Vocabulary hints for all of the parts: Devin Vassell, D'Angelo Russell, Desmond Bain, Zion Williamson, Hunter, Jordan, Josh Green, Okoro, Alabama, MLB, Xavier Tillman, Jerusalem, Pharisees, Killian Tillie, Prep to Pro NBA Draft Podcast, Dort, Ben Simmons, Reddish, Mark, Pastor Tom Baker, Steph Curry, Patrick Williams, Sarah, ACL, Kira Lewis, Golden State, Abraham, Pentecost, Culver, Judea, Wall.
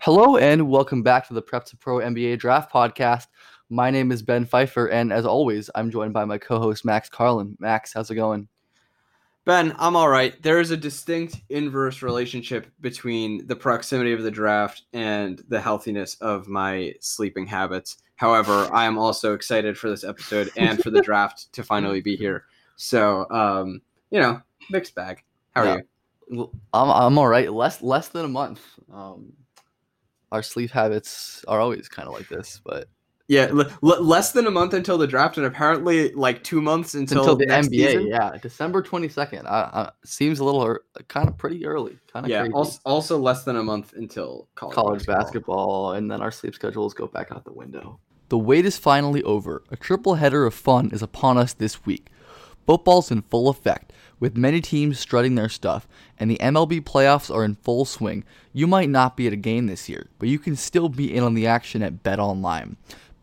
Hello and welcome back to the Prep to Pro NBA Draft Podcast. My name is Ben Pfeiffer, and as always, I'm joined by my co-host Max Carlin. Max, how's it going? Ben, I'm all right. There is a distinct inverse relationship between the proximity of the draft and the healthiness of my sleeping habits. However, I am also excited for this episode and for the draft to finally be here. So, you know, mixed bag. How are you? I'm all right. Less than a month. Our sleep habits are always kind of like this, but yeah, less than a month until the draft, and apparently like 2 months until the NBA season. Yeah, December 22nd. Seems a little kind of pretty early. Kind of yeah. Crazy. Also less than a month until college basketball, and then our sleep schedules go back out the window. The wait is finally over. A triple header of fun is upon us this week. Football's in full effect, with many teams strutting their stuff, and the MLB playoffs are in full swing. You might not be at a game this year, but you can still be in on the action at BetOnline.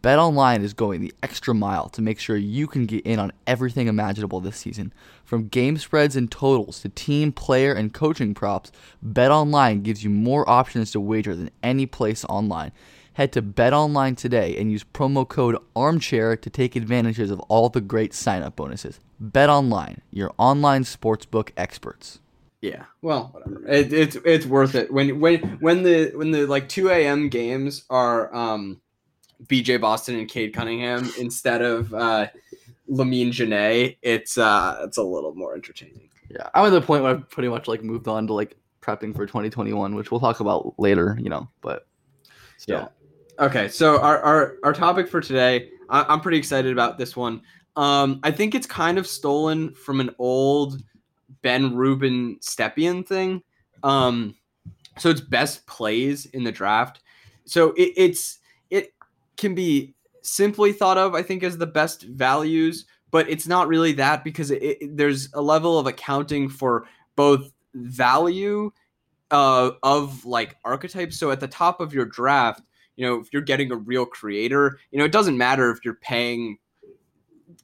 BetOnline is going the extra mile to make sure you can get in on everything imaginable this season. From game spreads and totals to team, player, and coaching props, BetOnline gives you more options to wager than any place online. Head to BetOnline today and use promo code ARMCHAIR to take advantage of all the great sign-up bonuses. BetOnline, your online sportsbook experts. Yeah, well, whatever. It's worth it when the like 2 a.m. games are B.J. Boston and Cade Cunningham instead of Lamine Janae. It's a little more entertaining. Yeah, I'm at the point where I've pretty much like moved on to like prepping for 2021, which we'll talk about later. You know, but still. Yeah. Okay, so our topic for today, I'm pretty excited about this one. I think it's kind of stolen from an old Ben Rubin Stepien thing. So it's best plays in the draft. So it can be simply thought of, I think, as the best values, but it's not really that because there's a level of accounting for both value of like archetypes. So at the top of your draft, you know, if you're getting a real creator, you know, it doesn't matter if you're paying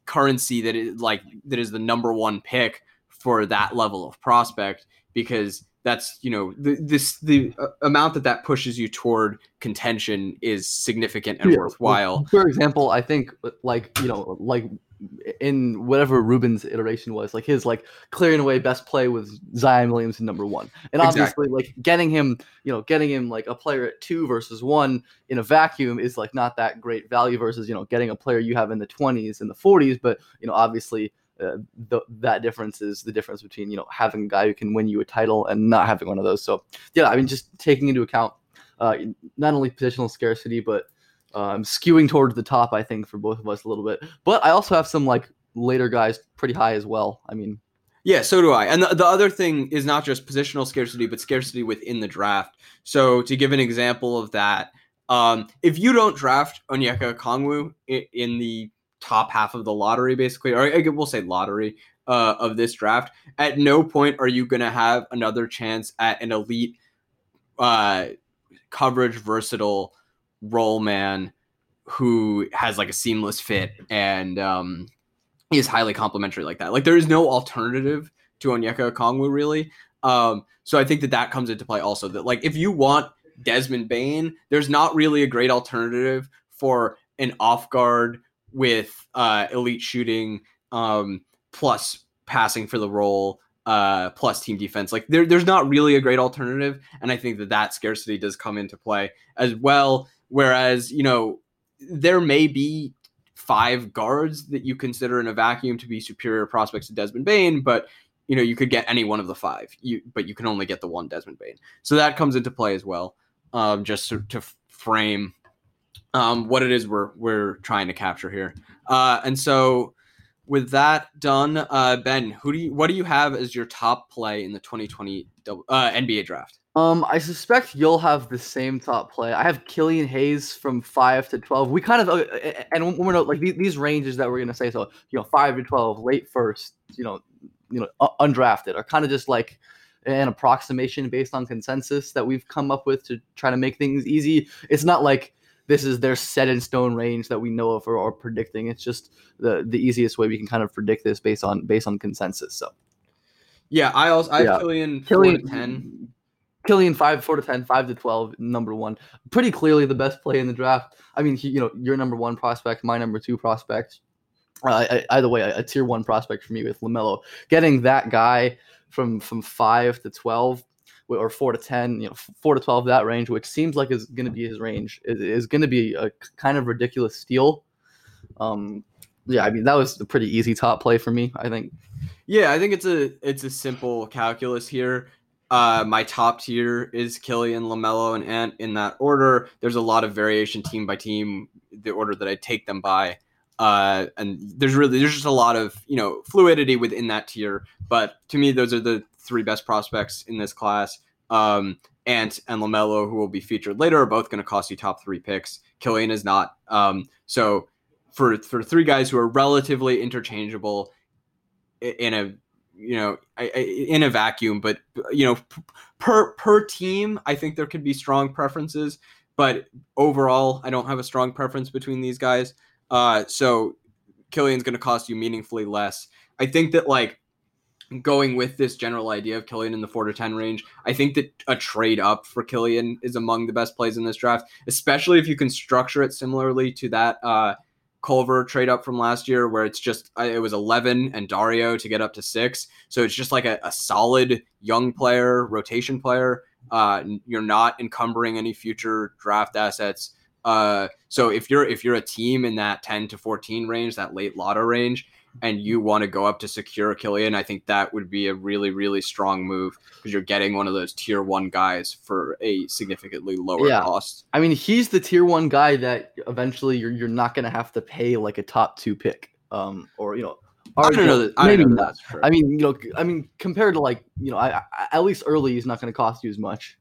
currency that is the number one pick for that level of prospect, because that's, you know, the amount that pushes you toward contention is significant and worthwhile. For example, I think like, you know, like in whatever Rubin's iteration was, like his like clearing away best play was Zion Williamson number one, and obviously like getting him like a player at 2 versus 1 in a vacuum is like not that great value versus, you know, getting a player you have in the 20s and the 40s. But, you know, obviously that difference is the difference between, you know, having a guy who can win you a title and not having one of those. So yeah, I mean, just taking into account not only positional scarcity but skewing towards the top, I think, for both of us a little bit. But I also have some like later guys pretty high as well. I mean, yeah, so do I. And the other thing is not just positional scarcity, but scarcity within the draft. So to give an example of that, if you don't draft Onyeka Okongwu in the top half of the lottery, basically, or we'll say lottery of this draft, at no point are you going to have another chance at an elite coverage versatile role man who has like a seamless fit and is highly complimentary like that. Like there is no alternative to Onyeka Okongwu really. So I think that comes into play also, that like if you want Desmond Bain, there's not really a great alternative for an off guard with elite shooting plus passing for the role plus team defense. Like there's not really a great alternative. And I think that scarcity does come into play as well. Whereas, you know, there may be five guards that you consider in a vacuum to be superior prospects to Desmond Bain, but you know, you could get any one of the five, but you can only get the one Desmond Bain. So that comes into play as well, just to frame what it is we're trying to capture here. And so with that done, Ben, what do you have as your top play in the 2020 NBA draft? I suspect you'll have the same top play. I have Killian Hayes from 5 to 12. We kind of, and we're not like these ranges that we're going to say. So, 5 to 12, late first, undrafted are kind of just like an approximation based on consensus that we've come up with to try to make things easy. It's not like this is their set in stone range that we know of or are predicting. It's just the easiest way we can kind of predict this based on consensus. So yeah, I have Killian 4 to 10. Killian 4 to 10, 5 to 12, number one. Pretty clearly the best play in the draft. I mean, your number one prospect, my number two prospect. Either way, a tier one prospect for me with LaMelo. Getting that guy from 5 to 12 or 4 to 10, 4 to 12, that range, which seems like is going to be his range, is going to be a kind of ridiculous steal. Yeah, I mean that was a pretty easy top play for me, I think. Yeah, I think it's a simple calculus here. My top tier is Killian, LaMelo, and Ant in that order. There's a lot of variation team by team, the order that I take them by. And there's just a lot of, fluidity within that tier. But to me, those are the three best prospects in this class. Ant and LaMelo, who will be featured later, are both going to cost you top three picks. Killian is not. So for three guys who are relatively interchangeable in a, in a vacuum, but, per team, I think there could be strong preferences, but overall, I don't have a strong preference between these guys. So Killian's going to cost you meaningfully less. I think that going with this general idea of Killian in the 4 to 10 range, I think that a trade up for Killian is among the best plays in this draft, especially if you can structure it similarly to that, Culver trade up from last year where it's just, it was 11 and Dario to get up to 6. So it's just like a solid young player, rotation player. You're not encumbering any future draft assets. So if you're a team in that 10 to 14 range, that late lotto range, and you want to go up to secure Killian, I think that would be a really, really strong move because you're getting one of those tier one guys for a significantly lower cost. I mean, he's the tier one guy that eventually you're not going to have to pay like a top two pick, I don't know that. That's true. I mean, compared to at least early, he's not going to cost you as much.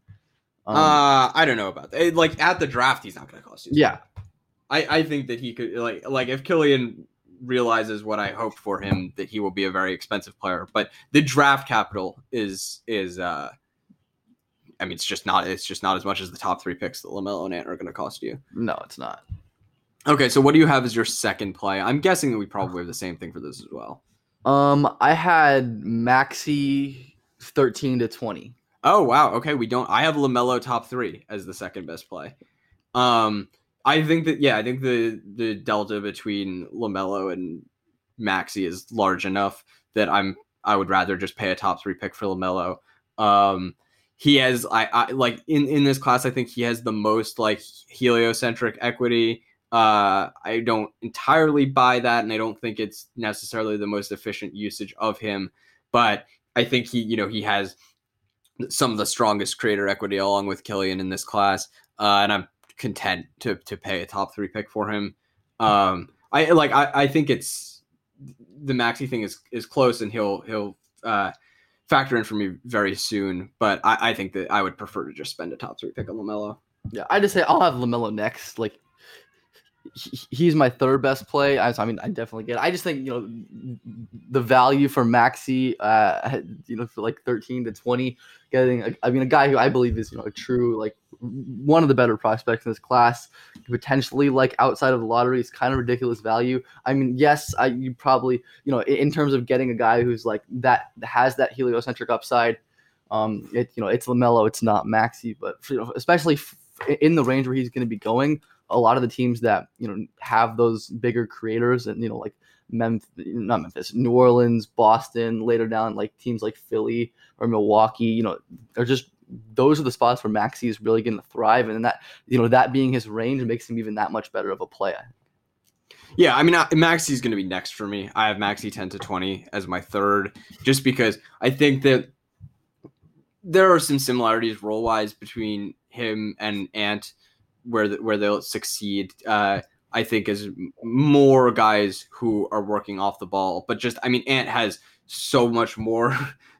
I don't know about that. At the draft, he's not going to cost you. Yeah. I think that he could if Killian realizes what I hope for him, that he will be a very expensive player, but the draft capital is it's just not as much as the top three picks that LaMelo and Ant are going to cost you. No, it's not. Okay. So what do you have as your second play? I'm guessing that we probably have the same thing for this as well. I had Maxey 13 to 20. Oh, wow. Okay, I have LaMelo top three as the second best play. I think the delta between LaMelo and Maxey is large enough that I would rather just pay a top three pick for LaMelo. He has, in this class, I think he has the most heliocentric equity. I don't entirely buy that, and I don't think it's necessarily the most efficient usage of him, but I think he has some of the strongest creator equity along with Killian in this class. And I'm content to pay a top three pick for him. I think it's the Maxey thing is close and he'll factor in for me very soon. But I think that I would prefer to just spend a top three pick on LaMelo. Yeah. I just say I'll have LaMelo next. He's my third best play. I definitely get it. I just think, the value for Maxey, for 13 to 20, a guy who I believe is, a true, one of the better prospects in this class, potentially, outside of the lottery, is kind of ridiculous value. I mean, yes, you probably, in terms of getting a guy who's that has that heliocentric upside, it's LaMelo, it's not Maxey, but, especially in the range where he's going to be going, a lot of the teams that have those bigger creators and New Orleans, Boston, later down teams like Philly or Milwaukee, are just those are the spots where Maxey is really going to thrive, and that being his range makes him even that much better of a player. Yeah, I mean, Maxey's going to be next for me. I have Maxey 10 to 20 as my third, just because I think that there are some similarities role-wise between him and Ant, where they'll succeed, I think, is more guys who are working off the ball. But just, I mean, Ant has so much more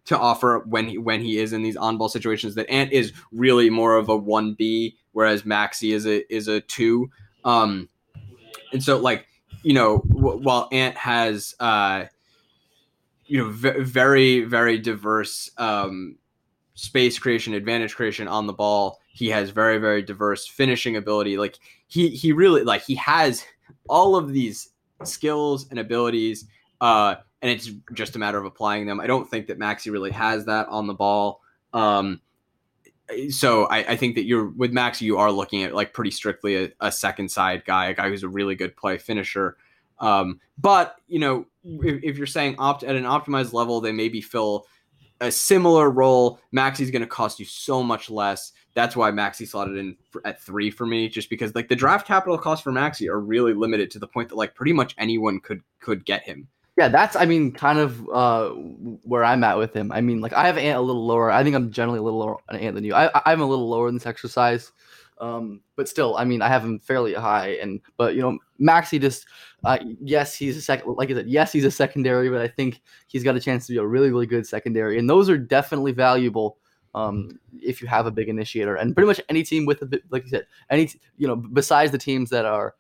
to offer when he is in these on-ball situations, that Ant is really more of a 1B, whereas Maxey is a 2. And so, like, you know, while Ant has, you know, very, very diverse space creation, advantage creation on the ball, he has very, very diverse finishing ability. Like, he really, like, he has all of these skills and abilities, and it's just a matter of applying them. I don't think that Maxey really has that on the ball. So I think that you're with Maxey, you are looking at, like, pretty strictly a second side guy, a guy who's a really good play finisher. But, you know, if you're saying at an optimized level, they maybe fill a similar role. Maxey's going to cost you so much less. That's why Maxey slotted in at 3 for me, just because, like, the draft capital costs for Maxey are really limited to the point that, like, pretty much anyone could get him. Yeah, that's, I mean, kind of where I'm at with him. I mean, like, I have Ant a little lower. I think I'm generally a little lower on Ant than you. I'm a little lower in this exercise. But still, I mean, I have him fairly high. But, you know, Maxey just, yes, he's a second. Like I said, yes, he's a secondary, but I think he's got a chance to be a really, really good secondary. And those are definitely valuable if you have a big initiator. And pretty much any team with, like you said, you know, besides the teams that are,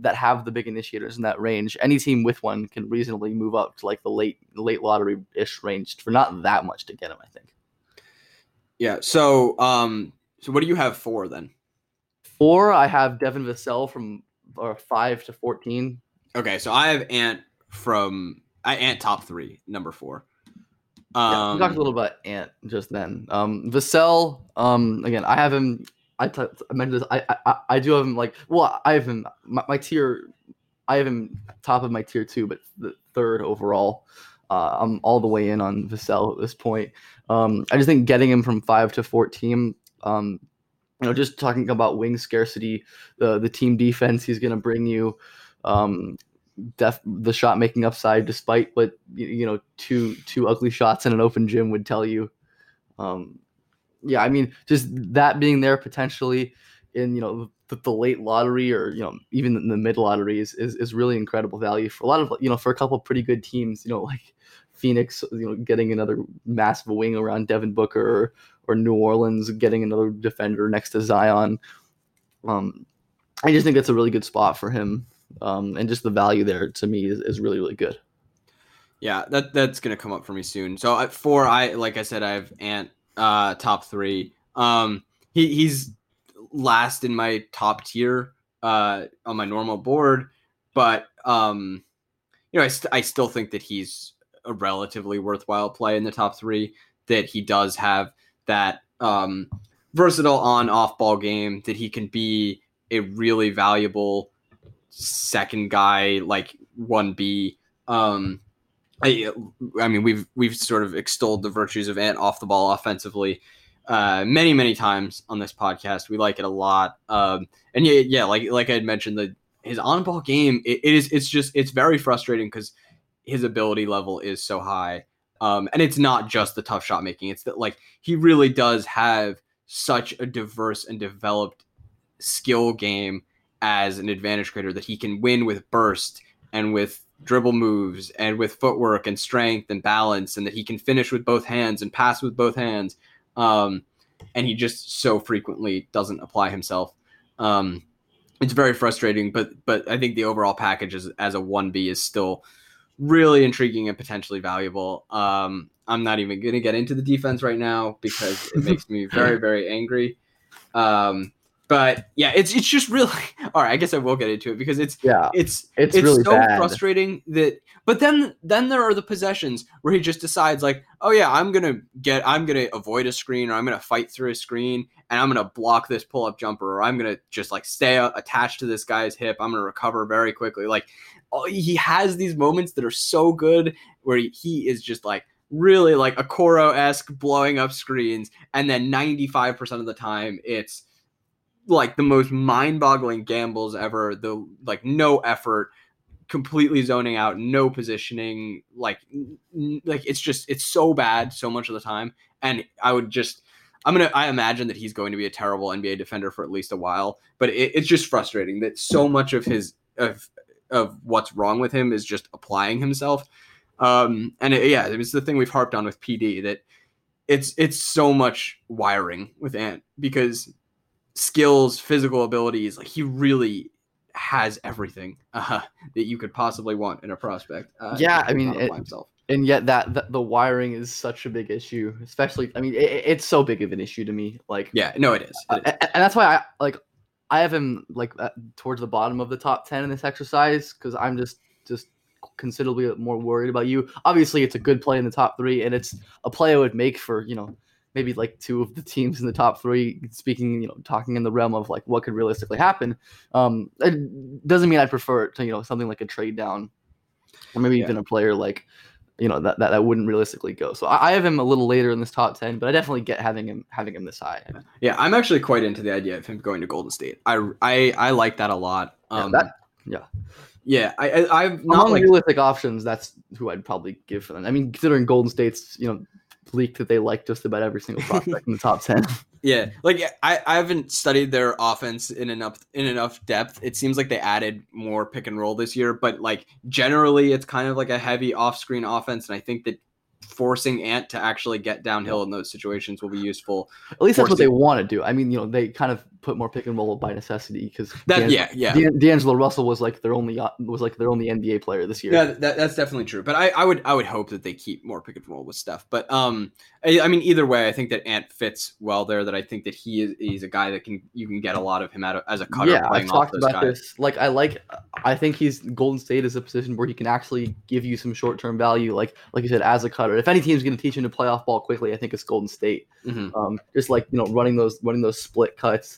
that have the big initiators in that range, any team with one can reasonably move up to, like, the late lottery-ish range for not that much to get him, I think. Yeah. So what do you have 4 then? 4, I have Devin Vassell from 5 to 14. Okay, so I have Ant top 3, number 4. Yeah, we talked a little about Ant just then. Vassell, again, I have him. I mentioned this. I do have him, like, well, I have him my tier. I have him top of my tier 2, but the 3rd overall. I'm all the way in on Vassell at this point. I just think getting him from 5 to 14. You know, just talking about wing scarcity, the team defense he's going to bring you, the shot making upside, despite what, you know, two ugly shots in an open gym would tell you. Yeah, I mean, just that being there potentially in, you know, the late lottery, or, you know, even in the mid lottery is really incredible value for a lot of, you know, for a couple of pretty good teams, you know, like Phoenix, you know, getting another massive wing around Devin Booker, or New Orleans getting another defender next to Zion. I just think that's a really good spot for him. And just the value there to me is really, really good. Yeah, that's going to come up for me soon. So at 4, like I said, I have Ant. Top 3. He's last in my top tier on my normal board, but you know, I still think that he's a relatively worthwhile play in the top 3. That he does have that versatile on-off ball game. That he can be a really valuable second guy, like 1B. I mean, we've sort of extolled the virtues of Ant off the ball offensively many, many times on this podcast. We like it a lot. And yeah, like I had mentioned, his on-ball game, it's very frustrating because his ability level is so high. And it's not just the tough shot making. It's that, like, he really does have such a diverse and developed skill game as an advantage creator that he can win with burst and with dribble moves and with footwork and strength and balance, and that he can finish with both hands and pass with both hands. And he just so frequently doesn't apply himself. It's very frustrating, but I think the overall package as a 1B is still really intriguing and potentially valuable. I'm not even going to get into the defense right now because it makes me very, very angry. But yeah, it's just really, all right, I guess I will get into it because it's really so bad. Frustrating that, but then there are the possessions where he just decides, like, oh yeah, I'm going to avoid a screen, or I'm going to fight through a screen, and I'm going to block this pull-up jumper, or I'm going to just, like, stay attached to this guy's hip. I'm going to recover very quickly. Like, he has these moments that are so good where he is just, like, really, like, Okoro-esque blowing up screens. And then 95% of the time it's like the most mind-boggling gambles ever. The like no effort, completely zoning out, no positioning. Like it's just it's so bad so much of the time. And I would just I imagine that he's going to be a terrible NBA defender for at least a while. But it's just frustrating that so much of his of what's wrong with him is just applying himself. It's the thing we've harped on with PD that it's so much wiring with Ant because skills, physical abilities, like he really has everything that you could possibly want in a prospect. And yet the wiring is such a big issue, especially, it's so big of an issue to me. It is. And that's why I have him towards the bottom of the top 10 in this exercise because I'm just considerably more worried about you. Obviously, it's a good play in the top three, and it's a play I would make for maybe two of the teams in the top three. Speaking, talking in the realm of what could realistically happen. It doesn't mean I prefer it to something like a trade down, or maybe even a player that wouldn't realistically go. So I have him a little later in this top 10, but I definitely get having him this high. Yeah, I'm actually quite into the idea of him going to Golden State. I like that a lot. I've not among realistic options. That's who I'd probably give for them. Considering Golden State's leaked that they like just about every single prospect in the top 10. Yeah, I haven't studied their offense in enough depth. It seems like they added more pick and roll this year, but generally it's kind of like a heavy off-screen offense, and I think that forcing Ant to actually get downhill in those situations will be useful. At least that's what they want to do. They kind of put more pick and roll by necessity because D'Angelo Russell was their only NBA player this year. Yeah, that's definitely true. But I would hope that they keep more pick and roll with stuff. But either way, I think that Ant fits well there. That I think that he's a guy that you can get a lot of him out of as a cutter. Yeah, I've talked about this. I think he's Golden State is a position where he can actually give you some short term value. Like you said, as a cutter. If any team's going to teach him to play off ball quickly, I think it's Golden State. Mm-hmm. Running those split cuts,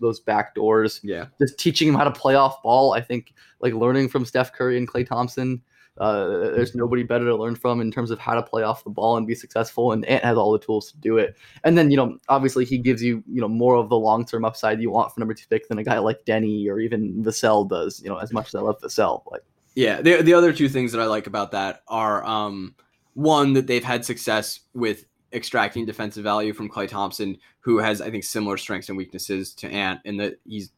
those back doors. Yeah, just teaching him how to play off ball. I think learning from Steph Curry and Klay Thompson. There's nobody better to learn from in terms of how to play off the ball and be successful. And Ant has all the tools to do it. And then obviously he gives you more of the long term upside you want for number 2 pick than a guy like Denny or even Vassell does. As much as I love Vassell, the other two things that I like about that are. One, that they've had success with extracting defensive value from Klay Thompson, who has, I think, similar strengths and weaknesses to Ant, in that he's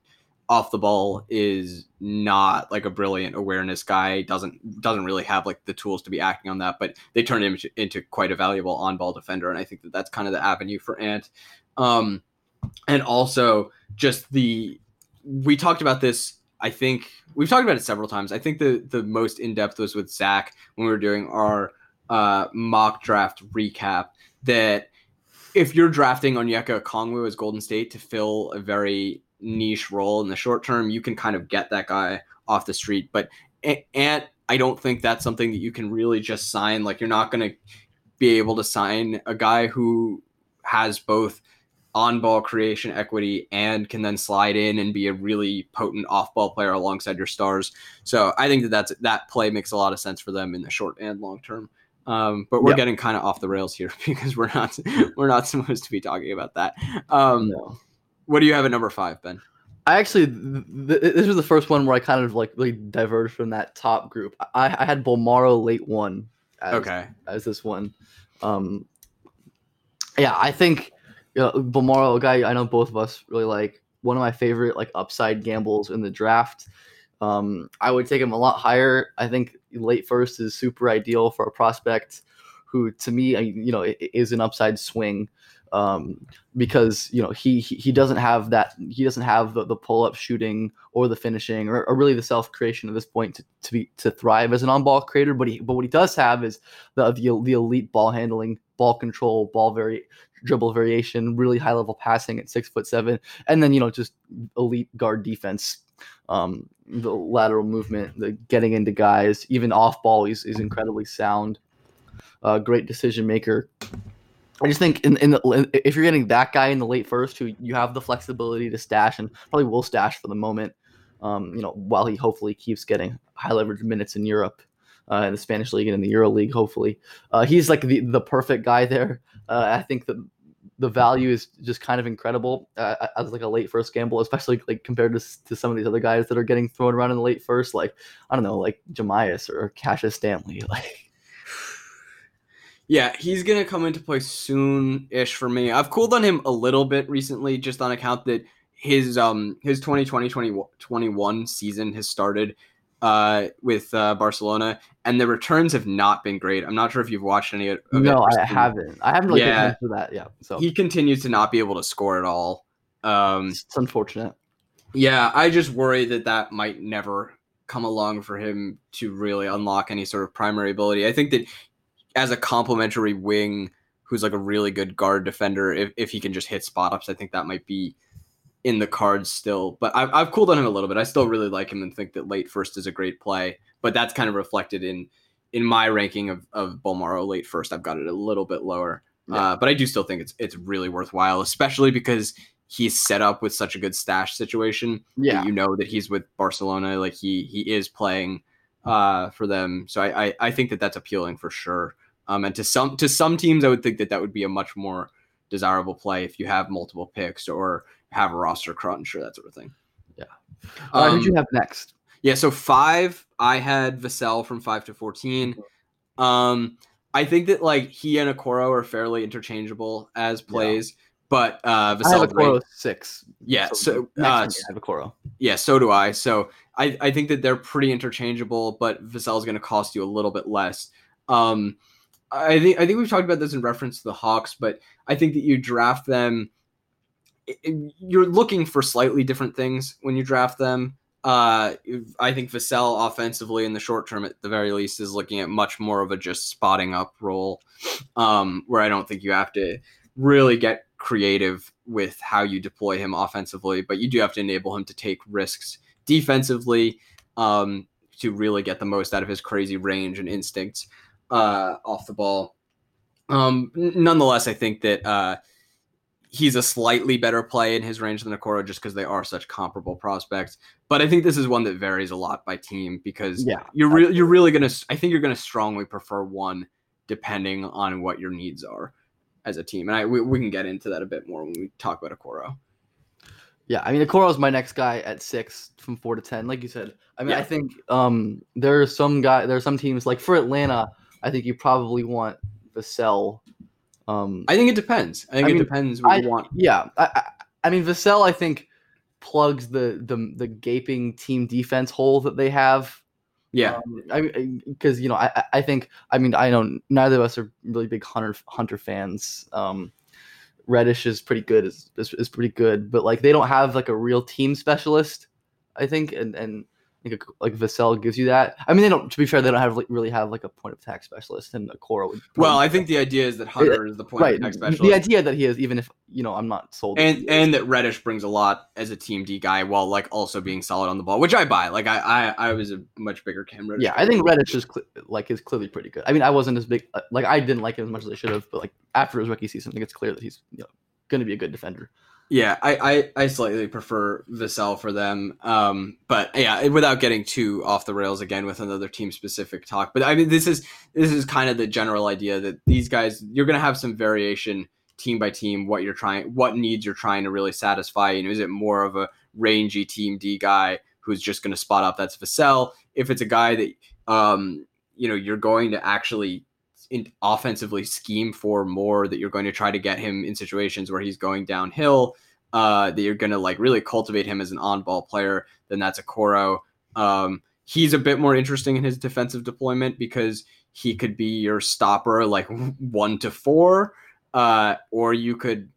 off the ball is not a brilliant awareness guy, doesn't really have the tools to be acting on that, but they turned him into quite a valuable on-ball defender, and I think that that's kind of the avenue for Ant. And also just we talked about this, I think, we've talked about it several times. I think the most in-depth was with Zach when we were doing our mock draft recap, that if you're drafting Onyeka Okongwu as Golden State to fill a very niche role in the short term, you can kind of get that guy off the street. But Ant, I don't think that's something that you can really just sign. You're not going to be able to sign a guy who has both on-ball creation equity and can then slide in and be a really potent off-ball player alongside your stars. So I think that play makes a lot of sense for them in the short and long term. But we're getting kind of off the rails here because we're not supposed to be talking about that. No. What do you have at number 5, Ben? I actually this was the first one where I kind of really diverged from that top group. I had Bolmaro late one as this one. I think Bolmaro, a guy I know both of us really like, one of my favorite upside gambles in the draft. I would take him a lot higher. I think late first is super ideal for a prospect who, to me, is an upside swing, because he doesn't have that. He doesn't have the pull up shooting or the finishing or really the self creation at this point to thrive as an on ball creator. But what he does have is the elite ball handling, ball control, dribble variation, really high level passing at 6'7", and then just elite guard defense. The lateral movement, the getting into guys, even off ball, is incredibly sound. Great decision maker. I just think if you're getting that guy in the late first, who you have the flexibility to stash and probably will stash for the moment, while he hopefully keeps getting high leverage minutes in Europe, in the Spanish League and in the Euro League, hopefully, he's the perfect guy there. I think that the value is just kind of incredible as like a late first gamble, especially like compared to some of these other guys that are getting thrown around in the late first, like, I don't know, like Jamias or Cassius Stanley. Like, yeah, he's going to come into play soon-ish for me. I've cooled on him a little bit recently just on account that his 2020-21 season has started with Barcelona, and the returns have not been great. I'm not sure if you've watched any of it. No, I haven't. I haven't really gotten into that. Yeah, so he continues to not be able to score at all. It's unfortunate. Yeah, I just worry that might never come along for him to really unlock any sort of primary ability. I think that as a complementary wing who's like a really good guard defender, if he can just hit spot ups, I think that might be in the cards still, but I've cooled on him a little bit. I still really like him and think that late first is a great play, but that's kind of reflected in my ranking of Bolmaro late first. I've got it a little bit lower, but I do still think it's really worthwhile, especially because he's set up with such a good stash situation. Yeah. You know that he's with Barcelona, like he is playing for them. So I think that that's appealing for sure. And to some teams, I would think that would be a much more desirable play if you have multiple picks or have a roster crunch or that sort of thing. Yeah. Who did you have next? Yeah, so 5, I had Vassell from 5 to 14. I think that like he and Okoro are fairly interchangeable as plays, but Vassell, I have Okoro 6. Yeah, so I have Okoro. Yeah, so do I. So I think that they're pretty interchangeable, but Vassell is going to cost you a little bit less. I think we've talked about this in reference to the Hawks, but I think that you draft them. You're looking for slightly different things when you draft them. I think Vassell offensively in the short term, at the very least, is looking at much more of a just spotting up role, where I don't think you have to really get creative with how you deploy him offensively, but you do have to enable him to take risks defensively, to really get the most out of his crazy range and instincts off the ball. Nonetheless, I think that he's a slightly better play in his range than Okoro just because they are such comparable prospects. But I think this is one that varies a lot by team because you're really going to – I think you're going to strongly prefer one depending on what your needs are as a team. And we can get into that a bit more when we talk about Okoro. Yeah, I mean, Okoro's my next guy at 6 from 4 to 10, like you said. I mean, I think there are some teams – like for Atlanta, I think you probably want Vassell – I think it depends. It depends what you want. Yeah. I mean, Vassell, I think, plugs the gaping team defense hole that they have. Yeah. Because, I think, I know neither of us are really big Hunter fans. Reddish is pretty good. Is pretty good. But, like, they don't have, like, a real team specialist, I think. And I think, like, Vassell gives you that. I mean, they don't really have like a point of attack specialist, and Okoro would. Well, I think the idea is that Hunter is the point of attack specialist. The idea that he is, even if, I'm not sold. And that Reddish brings a lot as a team D guy while, like, also being solid on the ball, which I buy. Like, I was a much bigger Cam Reddish. Yeah, I think Reddish is clearly pretty good. I mean, I wasn't as big, like, I didn't like him as much as I should have, but, like, after his rookie season, I think it's clear that he's going to be a good defender. Yeah, I slightly prefer Vassell for them. But yeah, without getting too off the rails again with another team specific talk. But I mean, this is kind of the general idea that these guys, you're going to have some variation team by team, what needs you're trying to really satisfy. Is it more of a rangy team D guy who's just going to spot up? That's Vassell. If it's a guy that, you're going to actually offensively scheme for more, that you're going to try to get him in situations where he's going downhill, that you're going to like really cultivate him as an on-ball player, then that's Okoro. He's a bit more interesting in his defensive deployment because he could be your stopper, like 1 to 4, or you could,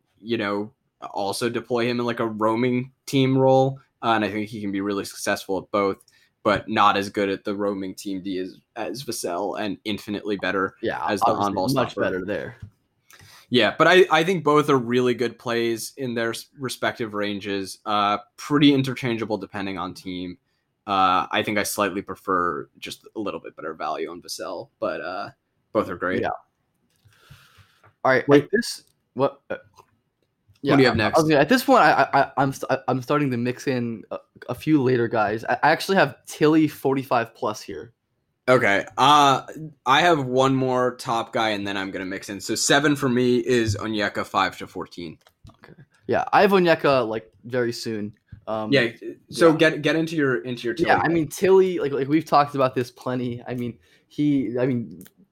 also deploy him in like a roaming team role. And I think he can be really successful at both, but not as good at the roaming team D as Vassell, and infinitely better as the on-ball stopper. Much better there. Yeah, but I think both are really good plays in their respective ranges. Pretty interchangeable depending on team. I think I slightly prefer just a little bit better value on Vassell, but both are great. Yeah. All right. Wait, what? Yeah, what do you have next? At this point, I'm starting to mix in a few later guys. I actually have Tillie 45 plus here. Okay. I have one more top guy, and then I'm going to mix in. So 7 for me is Onyeka, 5 to 14. Okay. Yeah, I have Onyeka like very soon. Yeah. So yeah. Get into your Tillie. Yeah, I mean Tillie, like we've talked about this plenty. I mean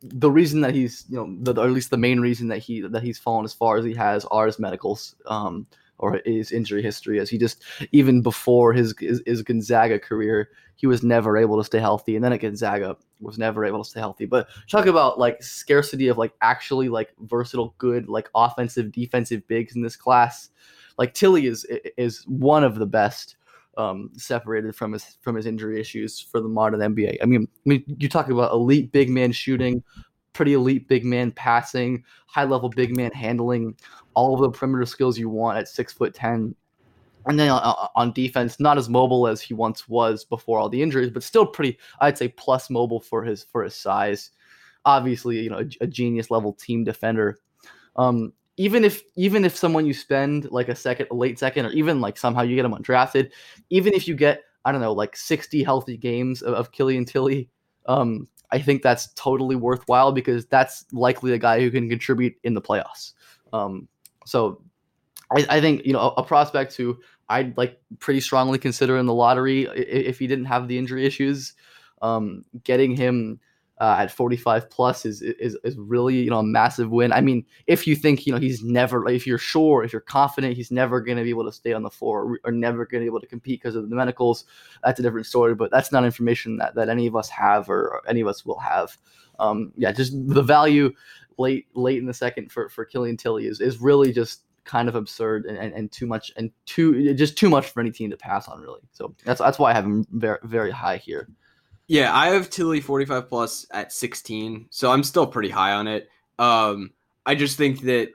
the reason that he's or at least the main reason that he's fallen as far as he has are his medicals. Or his injury history, as he just, even before his Gonzaga career, he was never able to stay healthy. And then at Gonzaga was never able to stay healthy. But talk about like scarcity of like actually like versatile, good, like offensive, defensive bigs in this class. Like Tillie is one of the best, separated from his injury issues for the modern NBA. I mean, you talk about elite big man shooting, pretty elite big man passing, high level big man handling, all of the perimeter skills you want at 6'10". And then on defense, not as mobile as he once was before all the injuries, but still pretty, I'd say, plus mobile for his size. Obviously, a genius level team defender. Even if someone you spend like a late second, or even like somehow you get him undrafted, even if you get, I don't know, like 60 healthy games of Killian Tillie, I think that's totally worthwhile, because that's likely a guy who can contribute in the playoffs. So I think, a prospect who I'd like pretty strongly consider in the lottery if he didn't have the injury issues, getting him at 45 plus is really, a massive win. I mean, if you think, he's never, like, if you're confident, he's never going to be able to stay on the floor or never going to be able to compete because of the medicals, that's a different story, but that's not information that any of us have or any of us will have. Just the value late in the second for Killian Tillie is really just kind of absurd and too much, and too much for any team to pass on, really. So that's why I have him very, very high here. Yeah, I have Tillie 45 plus at 16, so I'm still pretty high on it. I just think that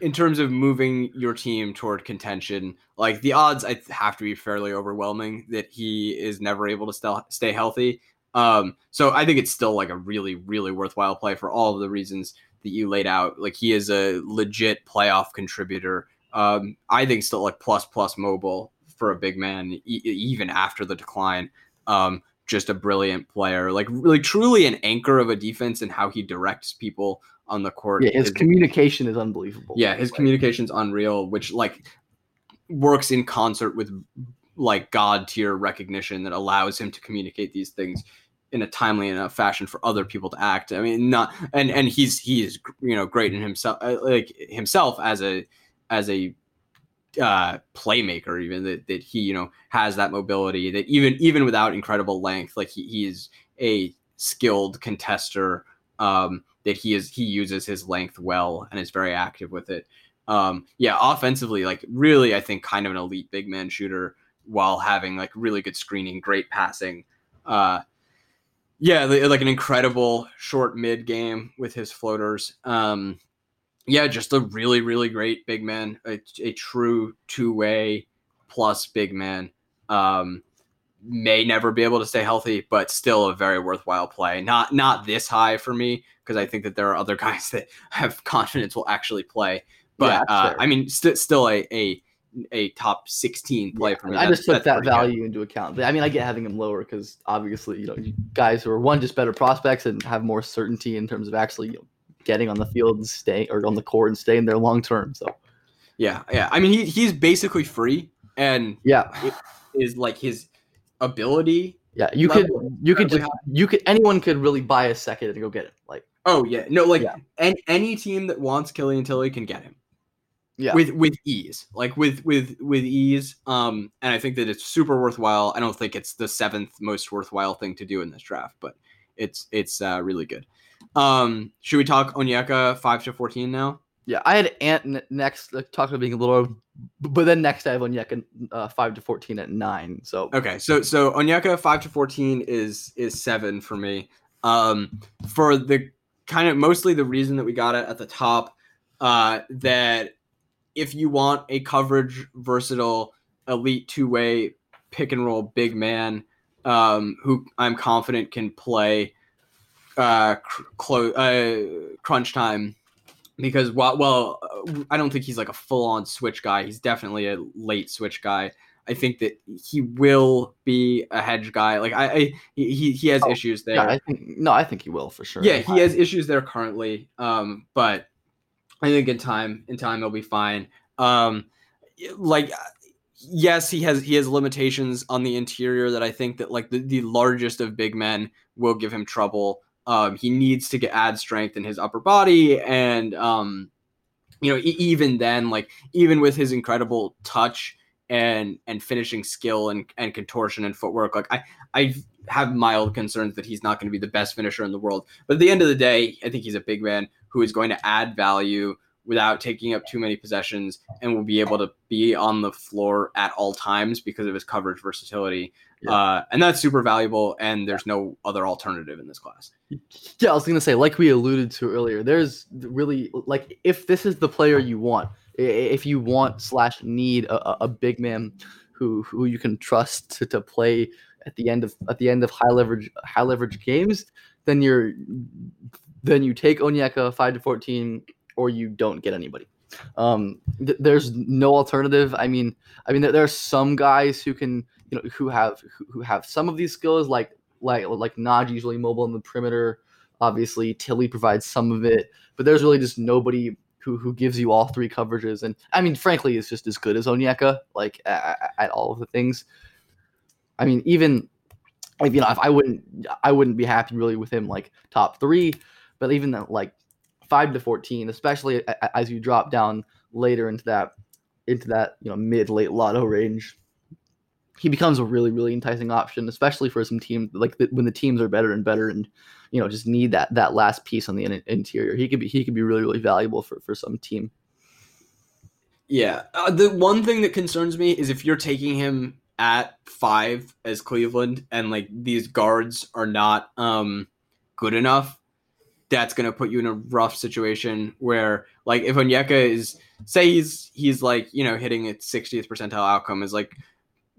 in terms of moving your team toward contention, like the odds have to be fairly overwhelming that he is never able to stay healthy. So I think it's still like a really, really worthwhile play for all of the reasons that you laid out. Like, he is a legit playoff contributor. I think still like plus mobile for a big man, even after the decline. Just a brilliant player, like really truly an anchor of a defense and how he directs people on the court. Yeah, his communication is unbelievable. Yeah, his communication's unreal, which like works in concert with like God tier recognition that allows him to communicate these things in a timely enough fashion for other people to act. I mean, and he's great in himself, like himself as a playmaker, even that he has that mobility that even without incredible length, like he is a skilled contester, that he uses his length well and is very active with it. Offensively, like really I think kind of an elite big man shooter while having like really good screening, great passing, like an incredible short mid game with his floaters. Yeah, just a really, really great big man, a true two-way plus big man. May never be able to stay healthy, but still a very worthwhile play. Not this high for me, because I think that there are other guys that have confidence will actually play. But yeah, I mean, still a top 16 play for me. I just took that value into account. But I mean, I get having him lower because obviously, guys who are just better prospects and have more certainty in terms of actually getting on the field and stay, or on the court and staying there long term. So yeah. I mean, he's basically free, and it is like his ability. Yeah, you could anyone could really buy a second and go get him. Like, oh yeah, no, like any team that wants Killian Tillie can get him. Yeah, with ease, like with ease. And I think that it's super worthwhile. I don't think it's the 7th most worthwhile thing to do in this draft, but it's really good. Should we talk Onyeka 5 to 14 now? Yeah, I had Ant next, talk about being a little, but then next I have Onyeka 5 to 14 at 9. So okay, so Onyeka 5 to 14 is 7 for me. For the kind of mostly the reason that we got it at the top, that if you want a coverage versatile elite two-way pick and roll big man, who I'm confident can play crunch time, because I don't think he's like a full on switch guy. He's definitely a late switch guy. I think that he will be a hedge guy. Like he has issues there. Yeah, I think he will for sure. Yeah, he has issues there currently. But I think in time he'll be fine. Yes, he has limitations on the interior that I think that like the largest of big men will give him trouble. He needs to add strength in his upper body, and even then, like even with his incredible touch and finishing skill and contortion and footwork, like I have mild concerns that he's not going to be the best finisher in the world. But at the end of the day, I think he's a big man who is going to add value without taking up too many possessions, and will be able to be on the floor at all times because of his coverage versatility. Yeah. And that's super valuable, and there's no other alternative in this class. Yeah, I was going to say, like we alluded to earlier, there's really, like, if this is the player you want, if you want / need a big man who you can trust to play at the end of high leverage games, then you take Onyeka 5-14, or you don't get anybody. There's no alternative. I mean, there are some guys who can, who have some of these skills, like Najee's usually mobile in the perimeter. Obviously, Tillie provides some of it, but there's really just nobody who gives you all three coverages. And I mean, frankly, is just as good as Onyeka, like at all of the things. I mean, even like, if I wouldn't be happy really with him like top three, but even that, like, 5-14, especially as you drop down later into that mid-late lotto range, he becomes a really, really enticing option, especially for some team, like when the teams are better and better, and just need that last piece on the interior. He could be really, really valuable for some team. Yeah, the one thing that concerns me is if you're taking him at 5 as Cleveland, and like these guards are not good enough. That's going to put you in a rough situation where, like, if Onyeka is, say he's like, hitting its 60th percentile outcome, is like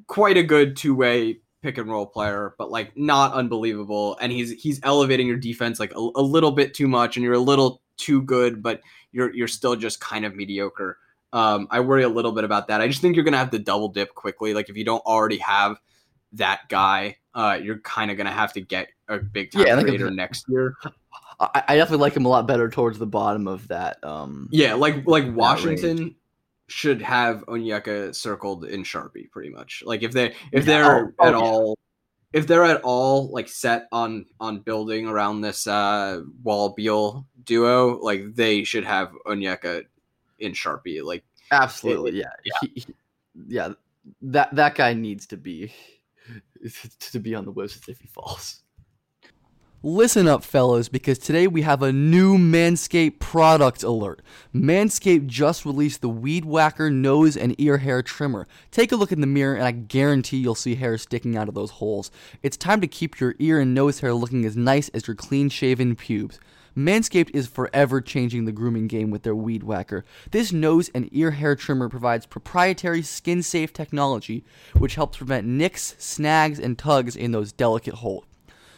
quite a good two-way pick and roll player, but like not unbelievable. And he's elevating your defense like a little bit too much, and you're a little too good, but you're still just kind of mediocre. I worry a little bit about that. I just think you're going to have to double dip quickly. Like if you don't already have that guy, you're kind of going to have to get a big time creator next year. I definitely like him a lot better towards the bottom of that. Like Washington should have Onyeka circled in Sharpie pretty much. Like if they're at all like set on building around this Wall Beal duo, like they should have Onyeka in Sharpie. Like absolutely, that guy needs to be on the website if he falls. Listen up, fellas, because today we have a new Manscaped product alert. Manscaped just released the Weed Whacker nose and ear hair trimmer. Take a look in the mirror and I guarantee you'll see hair sticking out of those holes. It's time to keep your ear and nose hair looking as nice as your clean-shaven pubes. Manscaped is forever changing the grooming game with their Weed Whacker. This nose and ear hair trimmer provides proprietary skin-safe technology, which helps prevent nicks, snags, and tugs in those delicate holes.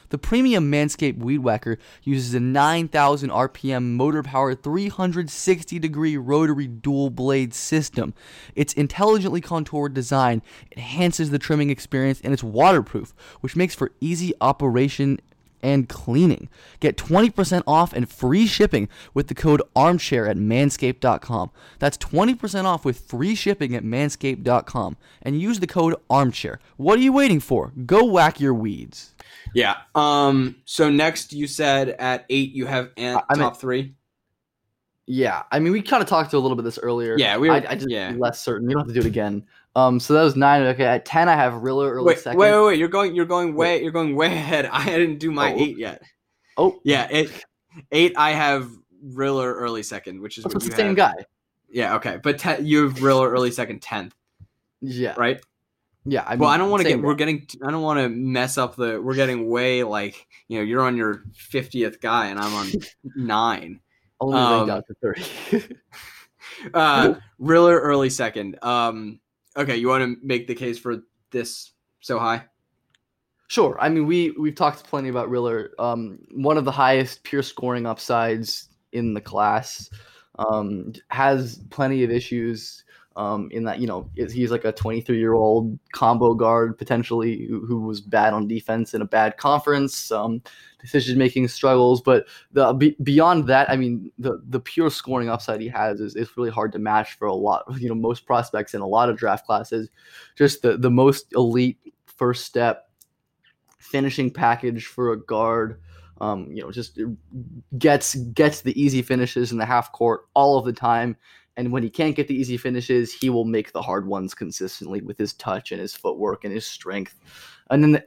The premium Manscaped Weed Whacker uses a 9,000 RPM motor-powered 360-degree rotary dual-blade system. Its intelligently contoured design enhances the trimming experience, and it's waterproof, which makes for easy operation and cleaning. Get 20% off and free shipping with the code armchair at manscaped.com. That's 20% off with free shipping at manscaped.com, and use the code armchair. What are you waiting for? Go whack your weeds. Yeah. So next you said at 8 you have Ant top 3. Yeah. I mean, we kind of talked to a little bit this earlier. Yeah, I just less certain. You don't have to do it again. So that was 9. Okay, at 10 I have Riller early second. Wait! You're going way ahead. I didn't do my 8 yet. Oh, yeah. 8 I have Riller early second, which is what you the same have. Guy. Yeah. Okay, but you have Riller early second 10th. Yeah. Right. Yeah. I mean, well, I don't want to get. Guy. We're getting. I don't want to mess up the. We're getting way like you're on your 50th guy and I'm on 9. Only down to 30. Riller early second. Okay, you want to make the case for this so high? Sure. I mean, we've talked plenty about Riller. One of the highest pure scoring upsides in the class. Has plenty of issues. in that, you know, he's like a 23-year-old combo guard potentially who was bad on defense in a bad conference, decision-making struggles. But beyond that, I mean, the pure scoring upside he has is really hard to match for a lot, you know, most prospects in a lot of draft classes. Just the most elite first step finishing package for a guard. You know, just gets the easy finishes in the half court all of the time. And when he can't get the easy finishes, he will make the hard ones consistently with his touch and his footwork and his strength. And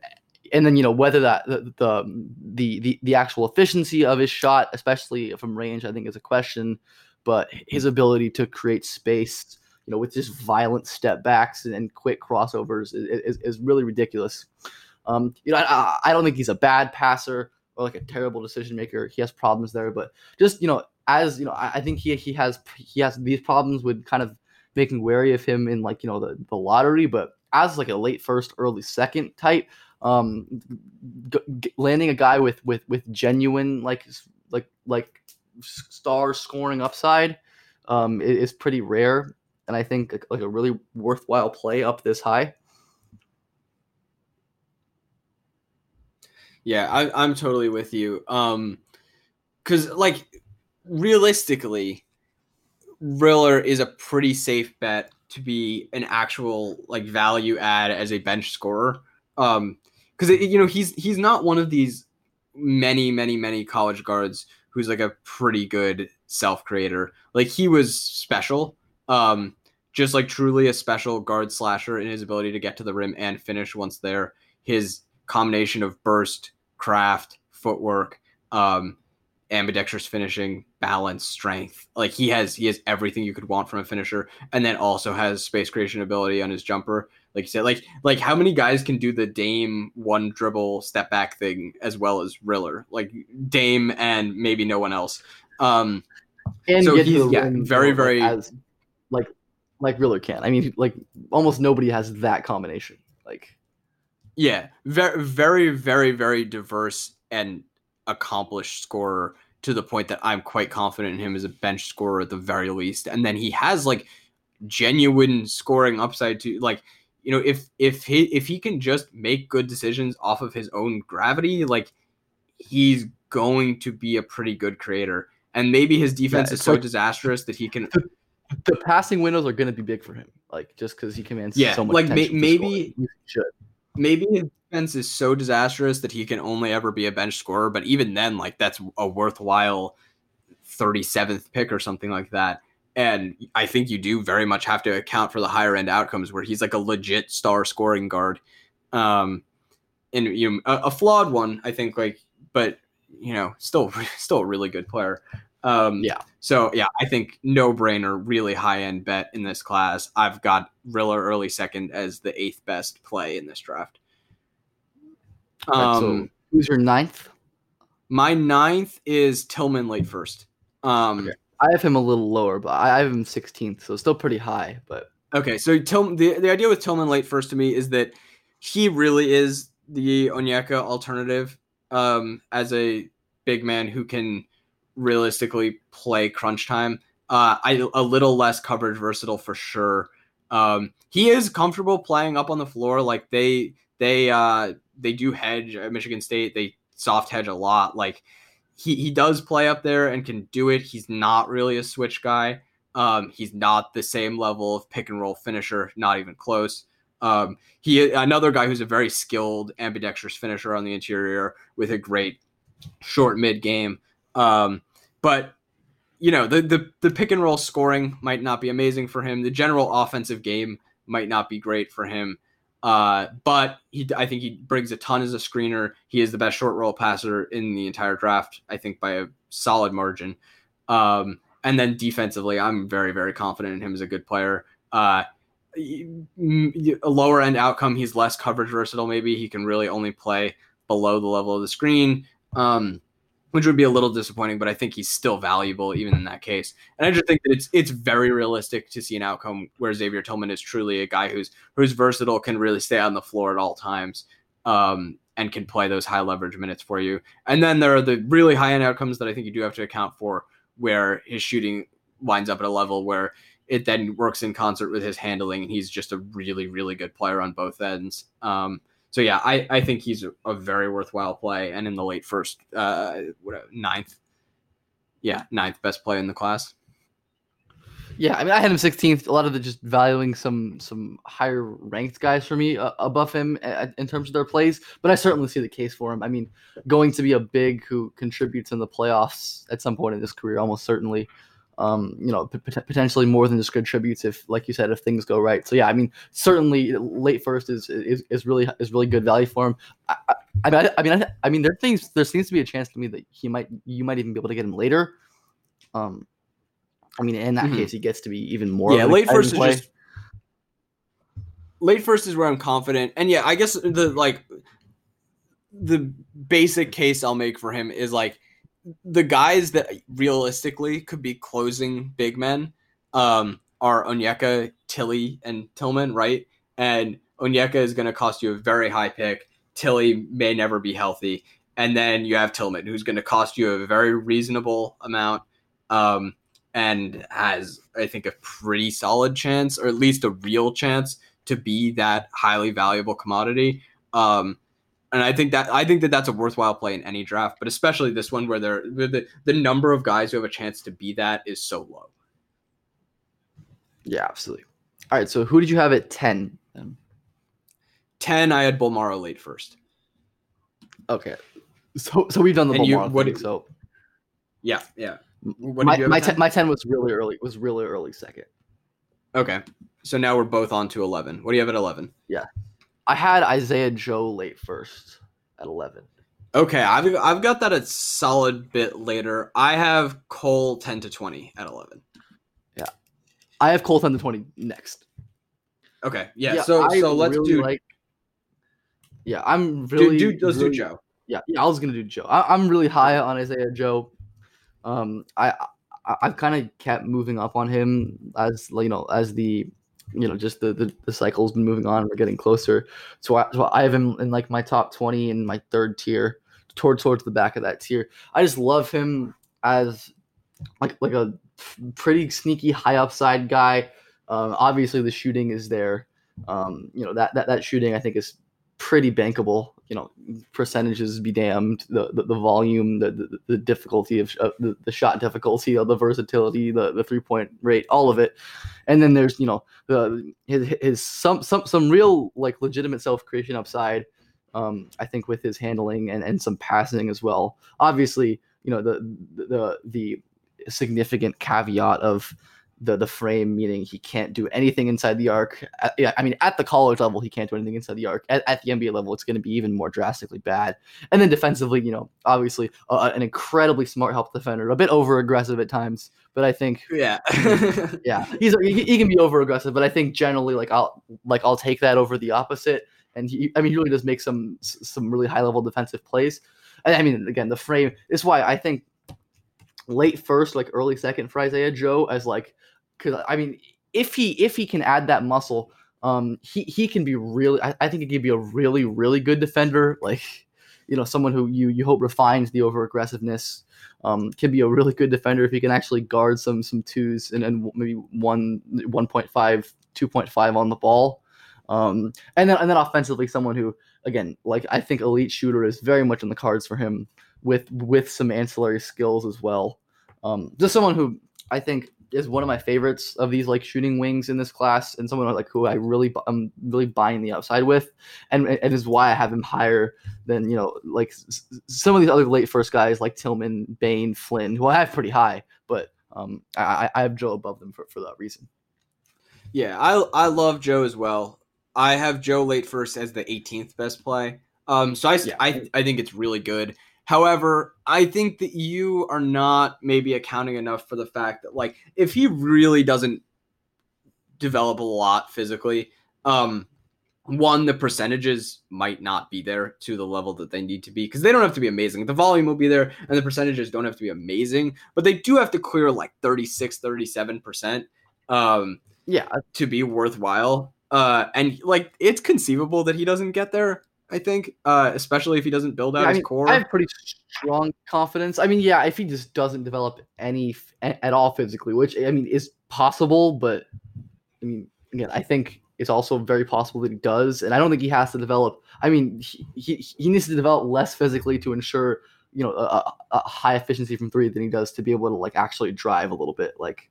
then, you know, whether that the actual efficiency of his shot, especially from range, I think is a question. But his ability to create space, you know, with just violent step backs and quick crossovers is really ridiculous. You know, I don't think he's a bad passer or like a terrible decision maker. He has problems there, but just, you know, as you know, I think he has these problems with kind of making wary of him in, like, you know, the lottery. But as like a late first, early second type, landing a guy with genuine like star scoring upside is pretty rare, and I think like a really worthwhile play up this high. Yeah, I'm totally with you. 'Cause like realistically, Riller is a pretty safe bet to be an actual like value add as a bench scorer. 'Cause you know, he's not one of these many college guards who's like a pretty good self creator. Like he was special, just like truly a special guard slasher in his ability to get to the rim and finish once there. His combination of burst, craft, footwork, ambidextrous finishing, balance, strength. Like he has everything you could want from a finisher, and then also has space creation ability on his jumper. Like you said, like how many guys can do the Dame one dribble step back thing as well as Riller? Like Dame and maybe no one else. And so he's very as, like Riller can. I mean, like almost nobody has that combination. Like. Yeah, very diverse and accomplished scorer, to the point that I'm quite confident in him as a bench scorer at the very least. And then he has like genuine scoring upside to, like, you know, if he can just make good decisions off of his own gravity, like he's going to be a pretty good creator. And maybe his defense is so disastrous that he can. The passing windows are going to be big for him, like just because he commands so much. Like maybe he should. Maybe his defense is so disastrous that he can only ever be a bench scorer, but even then, like, that's a worthwhile 37th pick or something like that. And I think you do very much have to account for the higher end outcomes where he's like a legit star scoring guard, and you know, a flawed one, I think. Like, but you know, still a really good player. Yeah. So yeah, I think no brainer, really high end bet in this class. I've got Riller early second as the 8th best play in this draft. So who's your 9th? My 9th is Tillman late first. Okay. I have him a little lower, but I have him 16th, so still pretty high. But okay, so the idea with Tillman late first to me is that he really is the Onyeka alternative, as a big man who can realistically play crunch time. A little less coverage versatile for sure. He is comfortable playing up on the floor. Like they do hedge at Michigan State. They soft hedge a lot. Like he does play up there and can do it. He's not really a switch guy. He's not the same level of pick and roll finisher, not even close. He another guy who's a very skilled ambidextrous finisher on the interior with a great short mid game. But you know, the pick and roll scoring might not be amazing for him. The general offensive game might not be great for him. But I think he brings a ton as a screener. He is the best short roll passer in the entire draft, I think, by a solid margin. And then defensively, I'm very confident in him as a good player. A lower end outcome, he's less coverage versatile. Maybe he can really only play below the level of the screen. Which would be a little disappointing, but I think he's still valuable even in that case. And I just think that it's very realistic to see an outcome where Xavier Tillman is truly a guy who's versatile, can really stay on the floor at all times, and can play those high leverage minutes for you. And then there are the really high end outcomes that I think you do have to account for, where his shooting winds up at a level where it then works in concert with his handling, and he's just a really, really good player on both ends. So yeah, I think he's a very worthwhile play, and in the late first, ninth best play in the class. Yeah, I mean, I had him 16th. A lot of the just valuing some higher ranked guys for me above him in terms of their plays, but I certainly see the case for him. I mean, going to be a big who contributes in the playoffs at some point in his career, almost certainly. Potentially more than just contributes if, like you said, if things go right. So yeah, I mean, certainly late first is really good value for him. I mean, there seems to be a chance to me that you might even be able to get him later. I mean, in that case, he gets to be even more. Yeah, late first is where I'm confident. And yeah, I guess the basic case I'll make for him is like the guys that realistically could be closing big men are Onyeka, Tillie, and Tillman, right? And Onyeka is going to cost you a very high pick. Tillie may never be healthy. And then you have Tillman, who's going to cost you a very reasonable amount. And has, I think, a pretty solid chance, or at least a real chance, to be that highly valuable commodity. And I think that that's a worthwhile play in any draft, but especially this one where the number of guys who have a chance to be that is so low. Yeah, absolutely. All right, so who did you have at 10? Ten, I had Bolmaro late first. Okay, so we've done the Bolmaro. Yeah. My 10 was really early. Was really early second. Okay, so now we're both on to 11. What do you have at 11? Yeah, I had Isaiah Joe late first at 11. Okay, I've got that a solid bit later. I have Cole 10 to 20 at 11. Yeah, I have Cole 10 to 20 next. Okay, yeah. Let's do Joe. Yeah, I was gonna do Joe. I'm really high on Isaiah Joe. I've kind of kept moving up on him as the cycle's been moving on. We're getting closer. So I have him in like my top 20 in my third tier, towards the back of that tier. I just love him as like a pretty sneaky high upside guy. Obviously the shooting is there. That shooting I think is pretty bankable. Percentages be damned, the volume, the difficulty of the shot difficulty, the versatility, the 3-point rate, all of it. And then there's, his some real like legitimate self-creation upside. I think with his handling and some passing as well, obviously, the significant caveat of the frame, meaning he can't do anything inside the arc. At the college level, he can't do anything inside the arc. At the NBA level, it's going to be even more drastically bad. And then defensively, obviously an incredibly smart help defender, a bit over-aggressive at times, but I think... Yeah. He can be over-aggressive, but I think generally I'll take that over the opposite. And he really does make some really high-level defensive plays. And, again, the frame is why I think late first, like early second for Isaiah Joe as like... Because if he can add that muscle, he can be really. I think he could be a really, really good defender. Like, someone who you hope refines the over aggressiveness. Can be a really good defender if he can actually guard some twos and maybe 1.5, 2.5 on the ball. And then offensively, someone who again, like I think elite shooter is very much in the cards for him with some ancillary skills as well. Just someone who I think is one of my favorites of these like shooting wings in this class, and someone like who I'm really buying the upside with, and is why I have him higher than some of these other late first guys like Tillman, Bain, Flynn, who I have pretty high, but I have Joe above them for that reason. Yeah, I love Joe as well. I have Joe late first as the 18th best play. I think it's really good. However, I think that you are not maybe accounting enough for the fact that, like, if he really doesn't develop a lot physically, one, the percentages might not be there to the level that they need to be, because they don't have to be amazing. The volume will be there, and the percentages don't have to be amazing, but they do have to clear, like, 36, 37% to be worthwhile. And, like, it's conceivable that he doesn't get there, I think, especially if he doesn't build out his core. I have pretty strong confidence. I mean, yeah, if he just doesn't develop any at all physically, which, I mean, is possible, but, I mean, again, I think it's also very possible that he does, and I don't think he has to develop. I mean, he needs to develop less physically to ensure, you know, a high efficiency from three than he does to be able to, like, actually drive a little bit, like.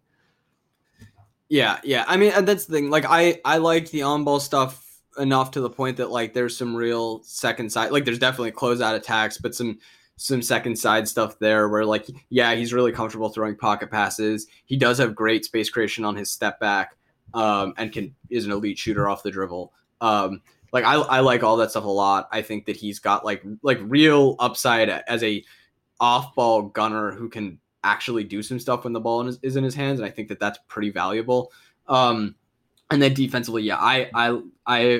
Yeah. I mean, that's the thing. Like, I liked the on-ball stuff enough to the point that, like, there's some real second side, like, there's definitely closeout attacks, but some second side stuff there where, like, yeah, he's really comfortable throwing pocket passes. He does have great space creation on his step back, and is an elite shooter off the dribble. Like, I like all that stuff a lot. I think that he's got like real upside as a off ball gunner who can actually do some stuff when the ball is in his hands. And I think that that's pretty valuable. And then defensively, yeah, I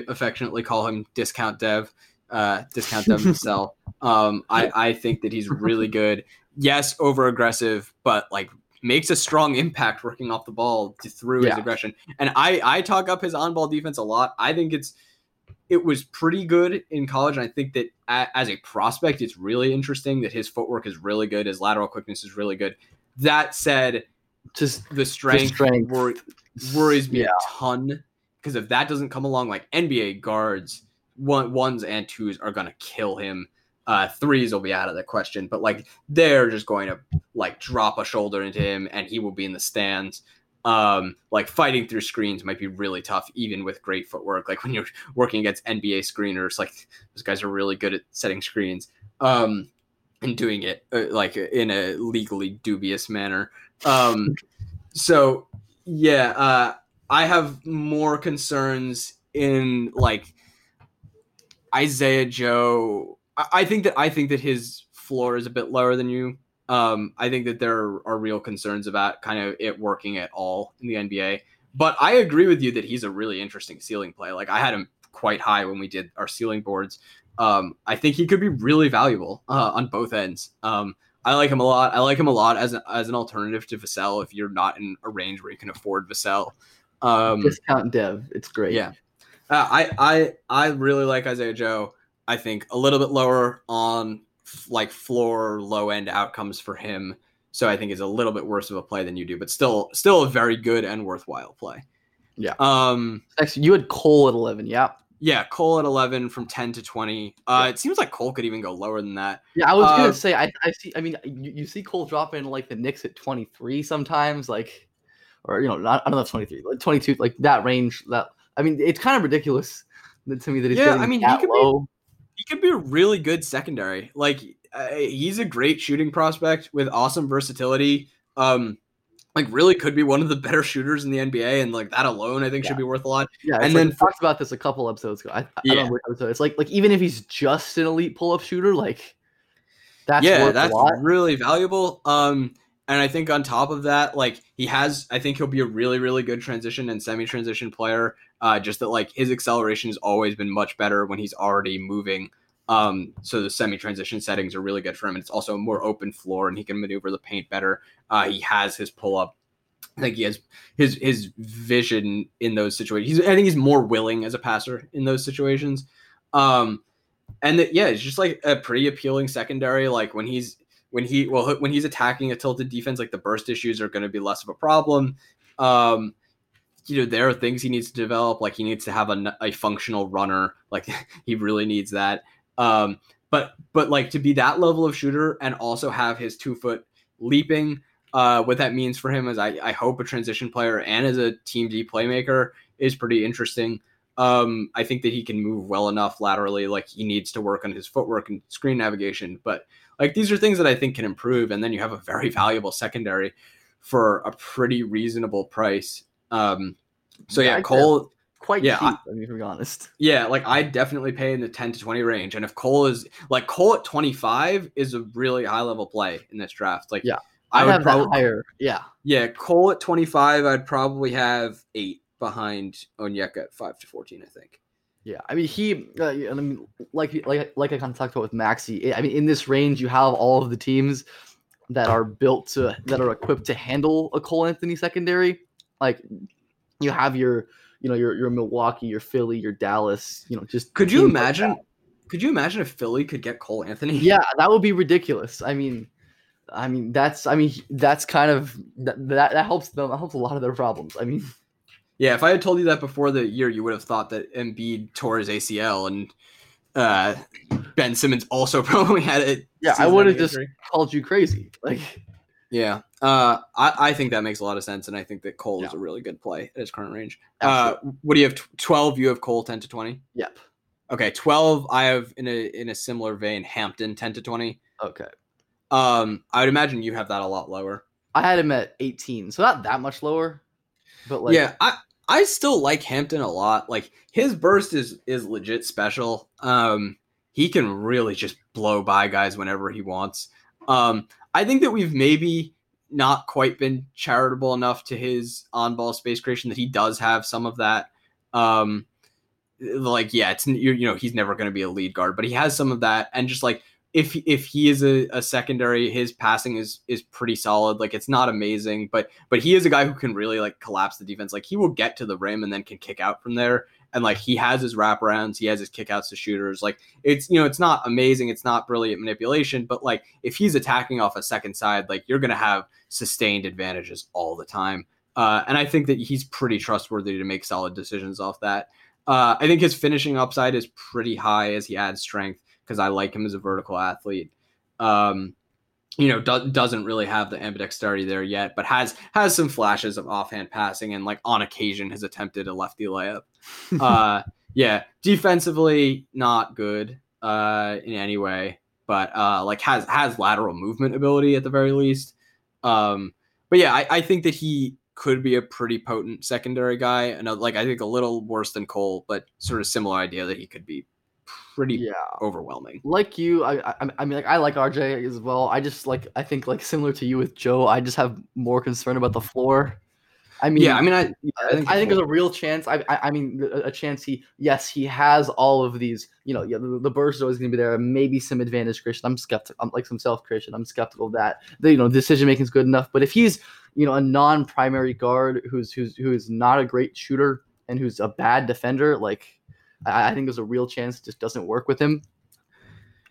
affectionately call him discount Dev Vassell. I think that he's really good. Yes, over aggressive, but like makes a strong impact working off the ball through his aggression. And I talk up his on ball defense a lot. I think it was pretty good in college. And I think that as a prospect, it's really interesting that his footwork is really good. His lateral quickness is really good. That said, just the strength. Worries me a ton, because if that doesn't come along, like NBA guards, ones and twos are going to kill him. Threes will be out of the question, but like they're just going to like drop a shoulder into him and he will be in the stands. Like fighting through screens might be really tough, even with great footwork. Like when you're working against NBA screeners, like those guys are really good at setting screens and doing it like in a legally dubious manner. So yeah, I have more concerns in like Isaiah Joe. I think that his floor is a bit lower than you. I think that there are real concerns about kind of it working at all in the NBA. But I agree with you that he's a really interesting ceiling play. Like I had him quite high when we did our ceiling boards. I think he could be really valuable on both ends. I like him a lot. I like him a lot as an alternative to Vassell if you're not in a range where you can afford Vassell. Discount Dev. It's great. Yeah. I really like Isaiah Joe. I think a little bit lower on like floor low-end outcomes for him. So I think it's a little bit worse of a play than you do, but still a very good and worthwhile play. Yeah. Actually, you had Cole at 11, yeah. Yeah, Cole at 11 from 10 to 20. It seems like Cole could even go lower than that. Yeah, I was going to say, you see Cole drop in like the Knicks at 23 sometimes, like, or, you know, I don't know if 23, like 22, like that range. That, I mean, it's kind of ridiculous to me that he's getting that low. He could be a really good secondary. Like, he's a great shooting prospect with awesome versatility. Like really could be one of the better shooters in the NBA, and like that alone, I think should be worth a lot. Yeah, and then we talked about this a couple episodes ago. I don't know which episode. It's like even if he's just an elite pull-up shooter, like that's really valuable. And I think on top of that, like I think he'll be a really really good transition and semi-transition player. Just that like his acceleration has always been much better when he's already moving. So the semi-transition settings are really good for him. And it's also a more open floor and he can maneuver the paint better. He has his pull-up. I think he has his vision in those situations. I think he's more willing as a passer in those situations. And that, yeah, it's just like a pretty appealing secondary. Like when he's attacking a tilted defense, like the burst issues are going to be less of a problem. You know, there are things he needs to develop. Like he needs to have a functional runner. Like he really needs that. But like to be that level of shooter and also have his 2-foot leaping, what that means for him is I hope a transition player and as a team D playmaker is pretty interesting. I think that he can move well enough laterally. Like he needs to work on his footwork and screen navigation, but like, these are things that I think can improve. And then you have a very valuable secondary for a pretty reasonable price. So yeah, Cole quite cheap, I mean, to be honest. Yeah, like I definitely pay in the 10 to 20 range. And if Cole is like Cole at 25 is a really high level play in this draft. Like I would have probably that higher. Yeah, Cole at 25, I'd probably have 8 behind Onyeka at 5 to 14, I think. Yeah, I mean I kind of talked about with Maxey. I mean in this range you have all of the teams that are equipped to handle a Cole Anthony secondary. Like you have your Milwaukee, your Philly, your Dallas, you know, just could you imagine? Could you imagine if Philly could get Cole Anthony? Yeah, that would be ridiculous. That helps them. That helps a lot of their problems. I mean, yeah, if I had told you that before the year, you would have thought that Embiid tore his ACL and Ben Simmons also probably had it. Yeah, I would have just called you crazy. Yeah, I think that makes a lot of sense, and I think that Cole is a really good play at his current range. What do you have? 12. You have Cole 10 to 20. Yep. Okay, 12. I have in a similar vein Hampton 10 to 20. Okay. I would imagine you have that a lot lower. I had him at 18, so not that much lower. But yeah, I still like Hampton a lot. Like his burst is legit special. He can really just blow by guys whenever he wants. I think that we've maybe not quite been charitable enough to his on-ball space creation that he does have some of that. He's never going to be a lead guard, but he has some of that. And just like if he is a secondary, his passing is pretty solid. Like it's not amazing, but he is a guy who can really like collapse the defense. Like he will get to the rim and then can kick out from there. And like he has his wraparounds, he has his kickouts to shooters. Like it's, you know, it's not amazing, it's not brilliant manipulation, but like if he's attacking off a second side, like you're gonna have sustained advantages all the time. And I think that he's pretty trustworthy to make solid decisions off that. I think his finishing upside is pretty high as he adds strength because I like him as a vertical athlete. Doesn't really have the ambidexterity there yet, but has some flashes of offhand passing and like on occasion has attempted a lefty layup. Defensively not good in any way, but has lateral movement ability at the very least. I think that he could be a pretty potent secondary guy, and I think a little worse than Cole, but sort of similar idea that he could be pretty overwhelming. Like you, I like RJ as well. I think similar to you with Joe, I just have more concern about the floor. I think there's a real chance. A chance he has all of these. The burst is always going to be there. Maybe some advantage creation. I'm skeptical. Some self creation. I'm skeptical of that. Decision making is good enough. But if he's a non-primary guard who is not a great shooter and who's a bad defender, I think there's a real chance it just doesn't work with him,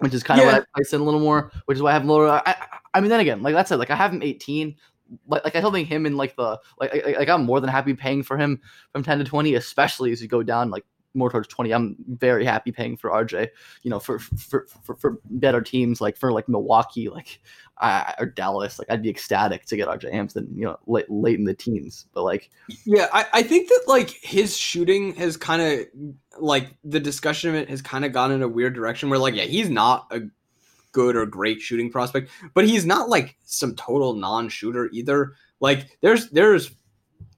which is kind of what I place in a little more, which is why I have lower. I have him 18. I still think him in I'm more than happy paying for him from 10 to 20, especially as you go down more towards 20. I'm very happy paying for RJ, for better teams for Milwaukee, or Dallas. I'd be ecstatic to get RJ Hampton, late in the teens. But I think that his shooting has kind of the discussion of it has kind of gone in a weird direction where he's not a good or great shooting prospect, but he's not some total non-shooter either. There's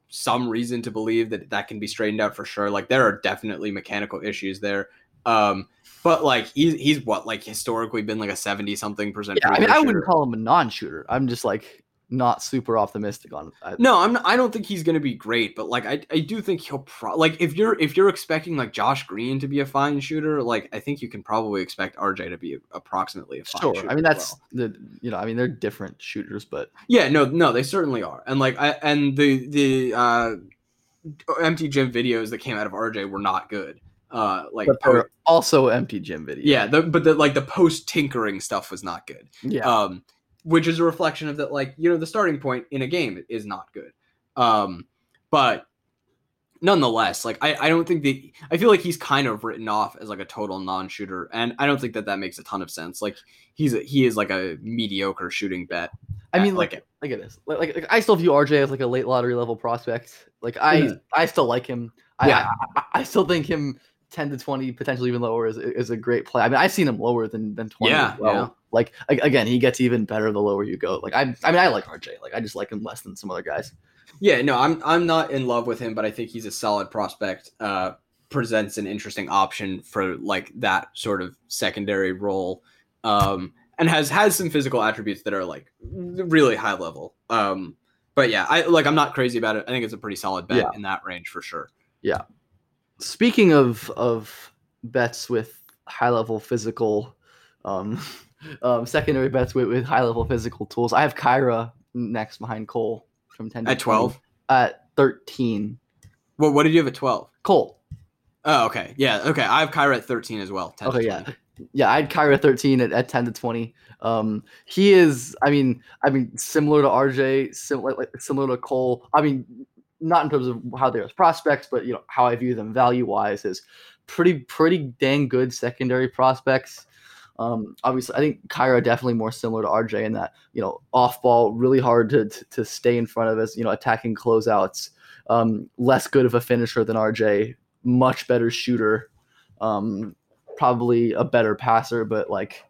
some reason to believe that can be straightened out for sure. There are definitely mechanical issues there. But he's what historically been a 70-something%. Yeah, I wouldn't call him a non-shooter. I'm just not super optimistic on it. No, I don't think he's going to be great, but I do think he'll if you're expecting Josh Green to be a fine shooter, I think you can probably expect RJ to be approximately a fine shooter. They're different shooters, but yeah, no, they certainly are. And the empty gym videos that came out of RJ were not good. But there were also empty gym videos. Yeah, the post tinkering stuff was not good. Yeah. Which is a reflection of that, the starting point in a game is not good. But nonetheless, I don't think that – I feel he's kind of written off as a total non-shooter, and I don't think that makes a ton of sense. He is a mediocre shooting bet. I still view RJ as a late lottery level prospect. I still like him. Yeah. I still think him 10 to 20, potentially even lower, is a great play. I've seen him lower than 20 as well. Yeah. Again, he gets even better the lower you go. I like RJ. I just like him less than some other guys. Yeah, no, I'm not in love with him, but I think he's a solid prospect. Presents an interesting option for that sort of secondary role, and has some physical attributes that are really high level. But yeah, I'm not crazy about it. I think it's a pretty solid bet in that range for sure. Yeah. Speaking of bets with high level physical. Secondary bets with high-level physical tools. I have Kira next behind Cole from 10 to at 12? At 13. Well, what did you have at 12? Cole. Oh, okay. Yeah, okay. I have Kira at 13 as well. 10 okay, yeah. Yeah, I had Kyrie 13 at 10 to 20. He is, I mean, similar to RJ, similar to Cole. I mean, not in terms of how they're as prospects, but you know how I view them value-wise is pretty dang good secondary prospects. Obviously, I think Kyra definitely more similar to RJ in that, you know, off ball, really hard to stay in front of us, you know, attacking closeouts, less good of a finisher than RJ, much better shooter, probably a better passer, but like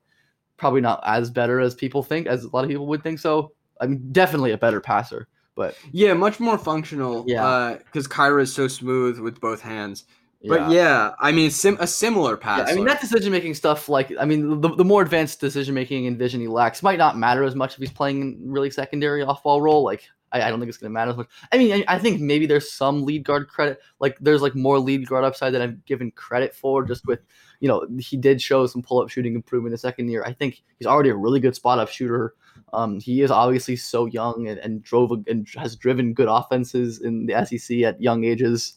probably not as better as people think, as a lot of people would think. So I mean, definitely a better passer, but yeah, much more functional. Yeah. Cause Kyra is so smooth with both hands. But yeah, I mean, a similar pass. Yeah, I mean, that decision-making stuff, like, I mean, the more advanced decision-making and vision he lacks might not matter as much if he's playing really secondary off-ball role. Like, I don't think it's going to matter as much. I mean, I think maybe there's some lead guard credit. Like, there's, like, more lead guard upside that I've given credit for just with, you know, he did show some pull-up shooting improvement the second year. I think he's already a really good spot-up shooter. He is obviously so young and has driven good offenses in the SEC at young ages.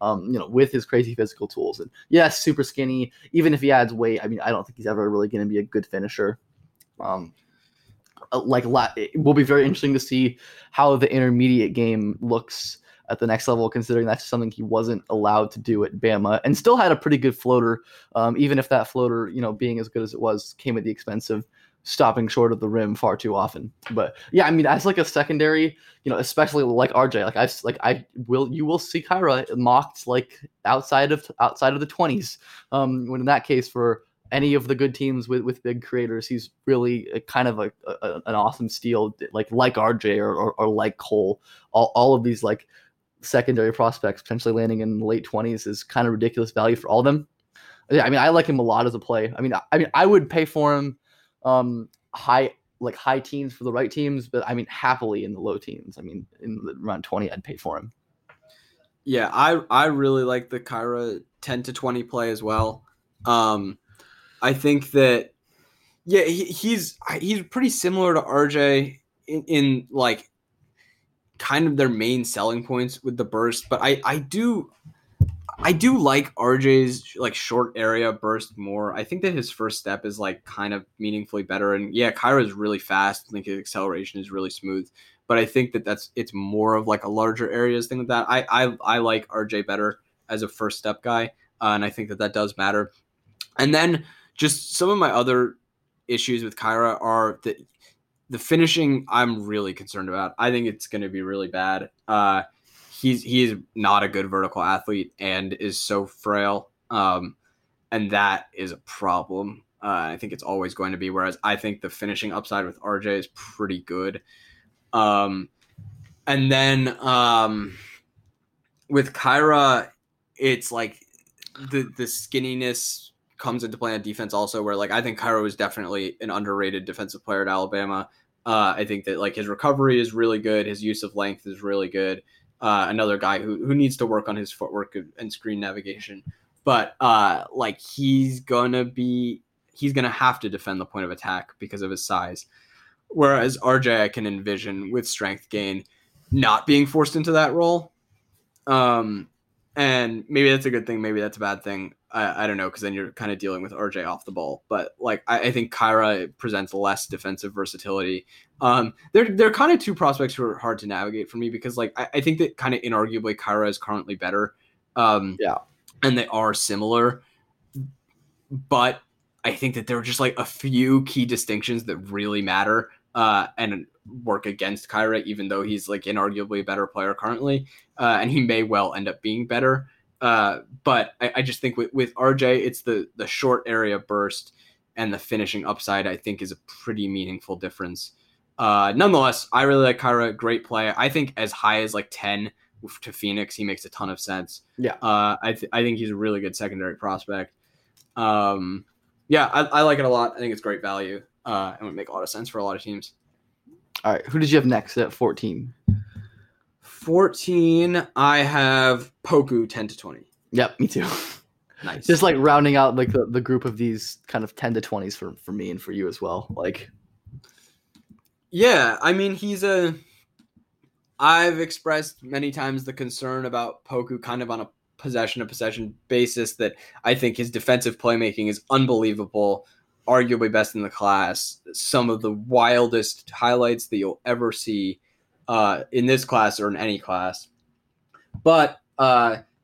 You know, with his crazy physical tools. And yes, super skinny. Even if he adds weight, I mean, I don't think he's ever really going to be a good finisher. It will be very interesting to see how the intermediate game looks at the next level, considering that's something he wasn't allowed to do at Bama and still had a pretty good floater, even if that floater, you know, being as good as it was, came at the expense of stopping short of the rim far too often. But yeah, I mean, as like a secondary, you know, especially like RJ, like you will see Kyra mocked like outside of the 20s. When in that case, for any of the good teams with big creators, he's really kind of an awesome steal, like RJ or like Cole. All of these like secondary prospects potentially landing in the late 20s is kind of ridiculous value for all of them. Yeah, I mean, I like him a lot as a play. I mean, I would pay for him high teens for the right teams, but I mean happily in the low teens. I mean around 20 I'd pay for him. Yeah, I really like the Kyra 10 to 20 play as well. I think that he's pretty similar to RJ in like kind of their main selling points with the burst, but I do like RJ's like short area burst more. I think that his first step is like kind of meaningfully better. And yeah, Kyra is really fast. I think his acceleration is really smooth, but I think that it's more of like a larger areas thing with that. I like RJ better as a first step guy. And I think that does matter. And then just some of my other issues with Kyra are the finishing I'm really concerned about. I think it's going to be really bad. He is not a good vertical athlete and is so frail, and that is a problem. I think it's always going to be, whereas I think the finishing upside with RJ is pretty good. And then with Kyra, it's like the skinniness comes into play on defense also, where like I think Kyra was definitely an underrated defensive player at Alabama. I think that like his recovery is really good. His use of length is really good. Another guy who needs to work on his footwork and screen navigation, but like he's gonna have to defend the point of attack because of his size. Whereas RJ, I can envision with strength gain not being forced into that role, and maybe that's a good thing, maybe that's a bad thing. I don't know, because then you're kind of dealing with RJ off the ball. But like I think Kyra presents less defensive versatility. They're kind of two prospects who are hard to navigate for me because like I think that kind of inarguably Kyra is currently better. And they are similar, but I think that there are just like a few key distinctions that really matter and work against Kyra, even though he's like inarguably a better player currently, and he may well end up being better. But I just think with RJ, it's the short area burst and the finishing upside, I think, is a pretty meaningful difference. Nonetheless, I really like Kyra. Great play. I think as high as like 10 to Phoenix, he makes a ton of sense. Yeah. I think he's a really good secondary prospect. I like it a lot. I think it's great value. And would make a lot of sense for a lot of teams. All right. Who did you have next at 14? 14, I have Poku 10 to 20. Yep, me too. Nice. Just like rounding out like the group of these kind of 10 to 20s for me and for you as well. Like, yeah, I mean, I've expressed many times the concern about Poku kind of on a possession-to-possession basis that I think his defensive playmaking is unbelievable, arguably best in the class. Some of the wildest highlights that you'll ever see in this class or in any class. But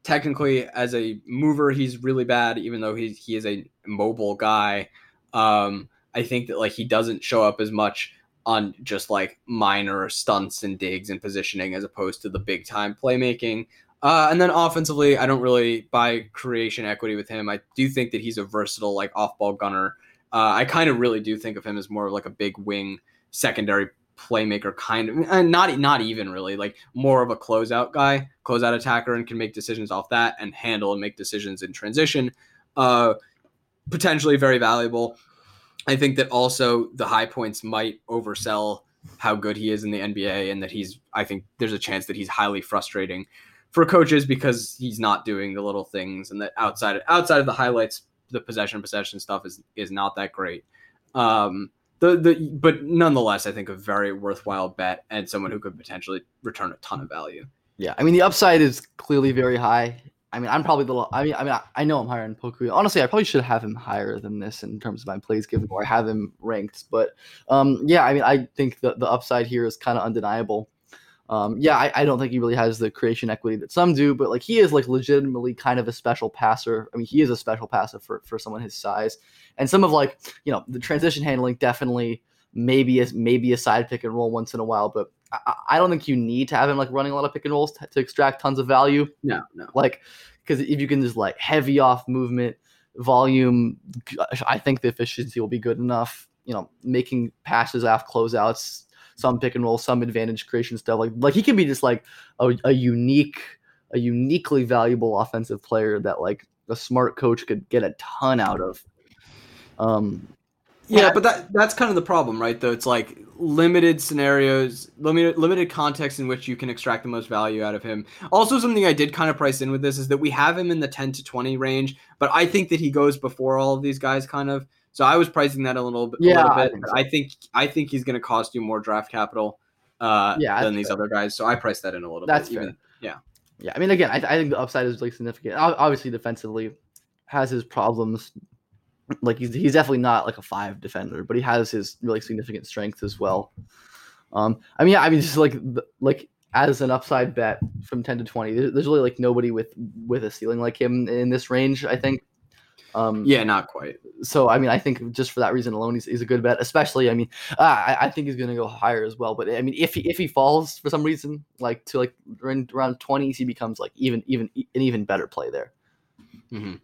technically, as a mover, he's really bad, even though he is a mobile guy. I think that like he doesn't show up as much on just like minor stunts and digs and positioning as opposed to the big time playmaking. And then offensively, I don't really buy creation equity with him. I do think that he's a versatile like off-ball gunner. I kind of really do think of him as more of like a big wing secondary playmaker kind of, and not even really like more of a closeout attacker, and can make decisions off that and handle and make decisions in transition. Potentially very valuable. I think that also the high points might oversell how good he is in the NBA, and that I think there's a chance that he's highly frustrating for coaches because he's not doing the little things, and that outside of the highlights, the possession stuff is not that great. But nonetheless, I think a very worthwhile bet and someone who could potentially return a ton of value. Yeah. I mean, the upside is clearly very high. I mean, I know I'm higher in Poku. Honestly, I probably should have him higher than this in terms of my plays given, or have him ranked. But yeah, I mean, I think the upside here is kind of undeniable. I don't think he really has the creation equity that some do, but like he is like legitimately kind of a special passer. I mean, he is a special passer for someone his size, and some of like, you know, the transition handling definitely maybe a side pick and roll once in a while, but I don't think you need to have him like running a lot of pick and rolls to extract tons of value. No. Like, because if you can just like heavy off movement volume, I think the efficiency will be good enough. You know, making passes off closeouts, some pick and roll, some advantage creation stuff. Like he can be just like a uniquely valuable offensive player that like a smart coach could get a ton out of. But that's kind of the problem, right? Though it's like limited scenarios, limited context in which you can extract the most value out of him. Also, something I did kind of price in with this is that we have him in the 10 to 20 range, but I think that he goes before all of these guys kind of. So I was pricing that a little bit. I think he's going to cost you more draft capital than these other guys. So I priced that in a little bit. That's fair. Yeah. I mean, again, I think the upside is like significant. Obviously, defensively, has his problems. Like he's definitely not like a 5 defender, but he has his really significant strengths as well. Just like as an upside bet from 10 to 20, there's really like nobody with a ceiling like him in this range, I think. Not quite. So, I mean, I think just for that reason alone, he's a good bet, especially, I mean, I think he's going to go higher as well. But I mean, if he falls for some reason, like to like around 20s, he becomes like an even better play there. Mm-hmm.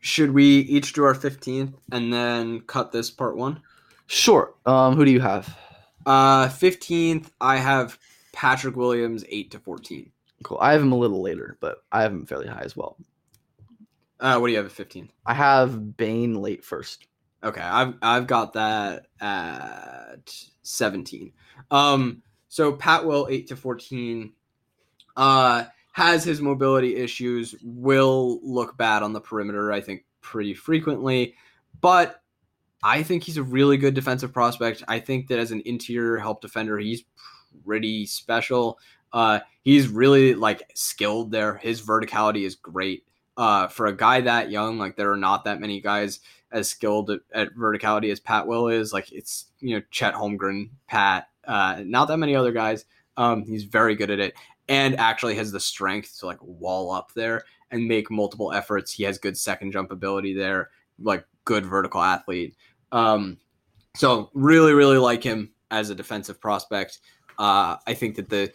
Should we each do our 15th and then cut this part one? Sure. Who do you have? 15th, I have Patrick Williams, 8 to 14. Cool. I have him a little later, but I have him fairly high as well. What do you have at 15? I have Bain late first. Okay, I've got that at 17. So Pat Will 8 to 14, has his mobility issues. Will look bad on the perimeter, I think, pretty frequently. But I think he's a really good defensive prospect. I think that as an interior help defender, he's pretty special. He's really like skilled there. His verticality is great. For a guy that young, like there are not that many guys as skilled at verticality as Pat Will is. Like it's, you know, Chet Holmgren, Pat, not that many other guys. He's very good at it and actually has the strength to like wall up there and make multiple efforts. He has good second jump ability there, like good vertical athlete. So really, really like him as a defensive prospect. I think that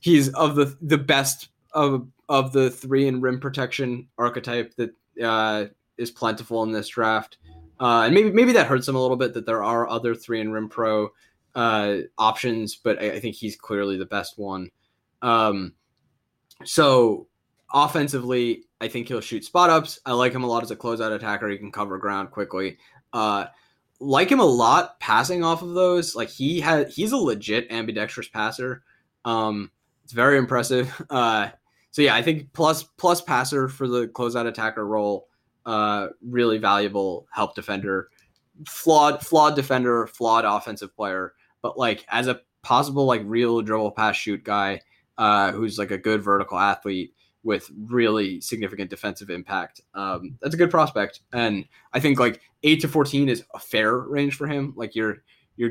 he's of the best of the three and rim protection archetype that is plentiful in this draft. And maybe that hurts him a little bit that there are other three and rim pro options, but I think he's clearly the best one. So offensively, I think he'll shoot spot ups. I like him a lot as a closeout attacker. He can cover ground quickly. Like him a lot passing off of those. Like he's a legit ambidextrous passer. It's very impressive. So yeah, I think plus passer for the closeout attacker role, really valuable help defender, flawed defender, flawed offensive player, but like as a possible like real dribble pass shoot guy, who's like a good vertical athlete, with really significant defensive impact. That's a good prospect. And I think like 8 to 14 is a fair range for him. Like you're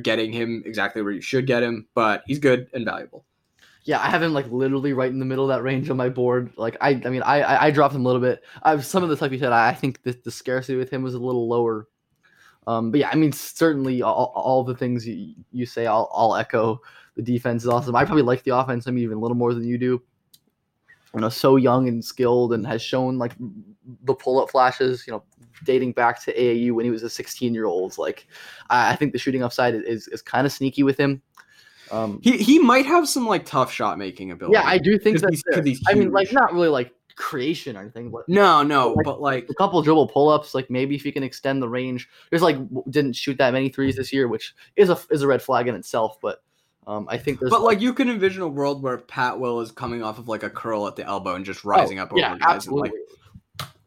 getting him exactly where you should get him, but he's good and valuable. Yeah, I have him like literally right in the middle of that range on my board. Like I mean, I dropped him a little bit. Some of this, like we said, I think the scarcity with him was a little lower. But yeah, I mean, certainly all the things you say, I'll echo. The defense is awesome. I probably like the offense even a little more than you do. You know, so young and skilled and has shown like the pull-up flashes, you know, dating back to AAU when he was a 16-year-old. Like, I think the shooting upside is kind of sneaky with him. He might have some like tough shot making ability. Yeah, I do think that's there. I mean, like not really like creation or anything. But, no, but like a couple dribble pull-ups. Like maybe if you can extend the range, there's like didn't shoot that many threes this year, which is a red flag in itself. But I think there's. But like you can envision a world where Pat Will is coming off of like a curl at the elbow and just rising up over guys. Absolutely.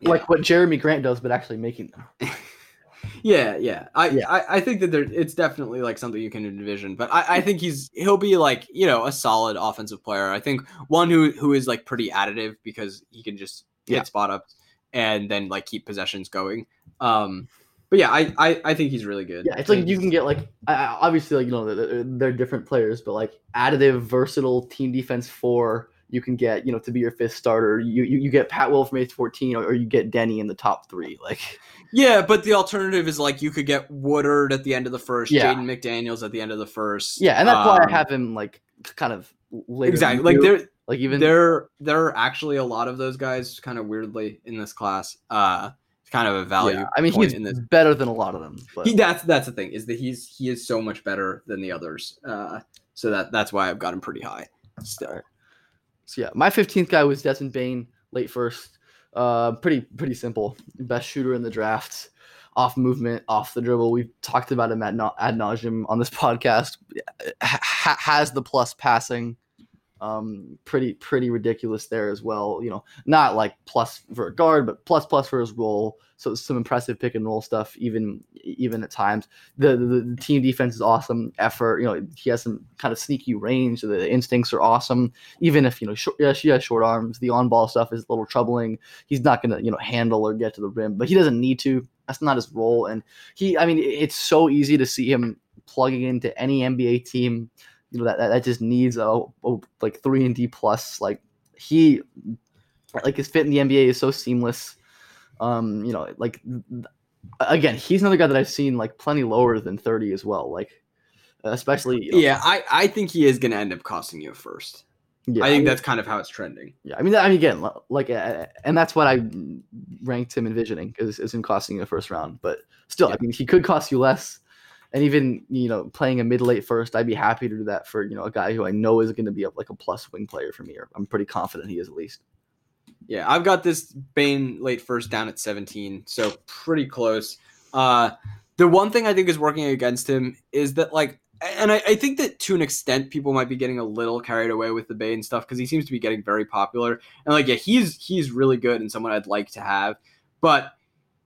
Like what Jeremy Grant does, but actually making them. I think that it's definitely like something you can envision, but I think he'll be like, you know, a solid offensive player. I think one who is like pretty additive because he can just get spot up and then like keep possessions going. But yeah, I think he's really good. Yeah, it's like you can get like obviously like, you know, they're different players, but like additive, versatile team defense for you can get, you know, to be your fifth starter. You get Pat Will from 8 to 14 or you get Denny in the top three. Like, yeah, but the alternative is like you could get Woodard at the end of the first, Jaden McDaniels at the end of the first. Yeah, and that's why I have him like kind of later. Exactly, like there, like even there are actually a lot of those guys kind of weirdly in this class. Kind of a value. Yeah, I mean, he's better than a lot of them. But. That's the thing is that he is so much better than the others. So that's why I've got him pretty high. Still. So yeah, my 15th guy was Desmond Bain, late first. Pretty simple. Best shooter in the draft. Off movement, off the dribble. We've talked about him ad nauseum on this podcast. Has the plus passing. Pretty ridiculous there as well. You know, not like plus for a guard, but plus for his role. So some impressive pick and roll stuff, even at times. The team defense is awesome. Effort, you know, he has some kind of sneaky range. The instincts are awesome. Even if, you know, she has short arms, the on ball stuff is a little troubling. He's not gonna, you know, handle or get to the rim, but he doesn't need to. That's not his role. And it's so easy to see him plugging into any NBA team. You know, that just needs a like 3-and-D plus. Like his fit in the NBA is so seamless. You know, like again, he's another guy that I've seen like plenty lower than 30 as well. Like especially. You know, yeah, I think he is going to end up costing you a first. Yeah, I think that's kind of how it's trending. Yeah, I mean, again, like, and that's what I ranked him envisioning is him costing you a first round. But still, yeah. I mean, he could cost you less. And even, you know, playing a mid-late first, I'd be happy to do that for, you know, a guy who I know is going to be a plus wing player for me. Or I'm pretty confident he is at least. Yeah, I've got this Bain late first down at 17, so pretty close. The one thing I think is working against him is that, like, and I think that to an extent people might be getting a little carried away with the Bain stuff because he seems to be getting very popular. And, like, yeah, he's really good and someone I'd like to have. But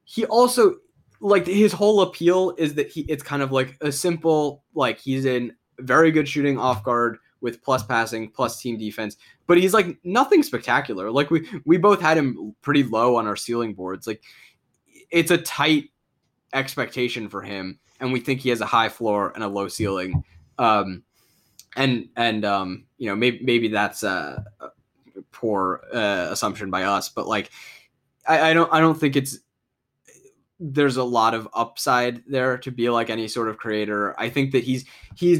he also... like his whole appeal is that it's kind of like a simple, like he's in very good shooting off guard with plus passing, plus team defense, but he's like nothing spectacular. Like we both had him pretty low on our ceiling boards. Like it's a tight expectation for him. And we think he has a high floor and a low ceiling. You know, maybe that's a poor assumption by us, but like, I don't think there's a lot of upside there to be like any sort of creator. I think that he's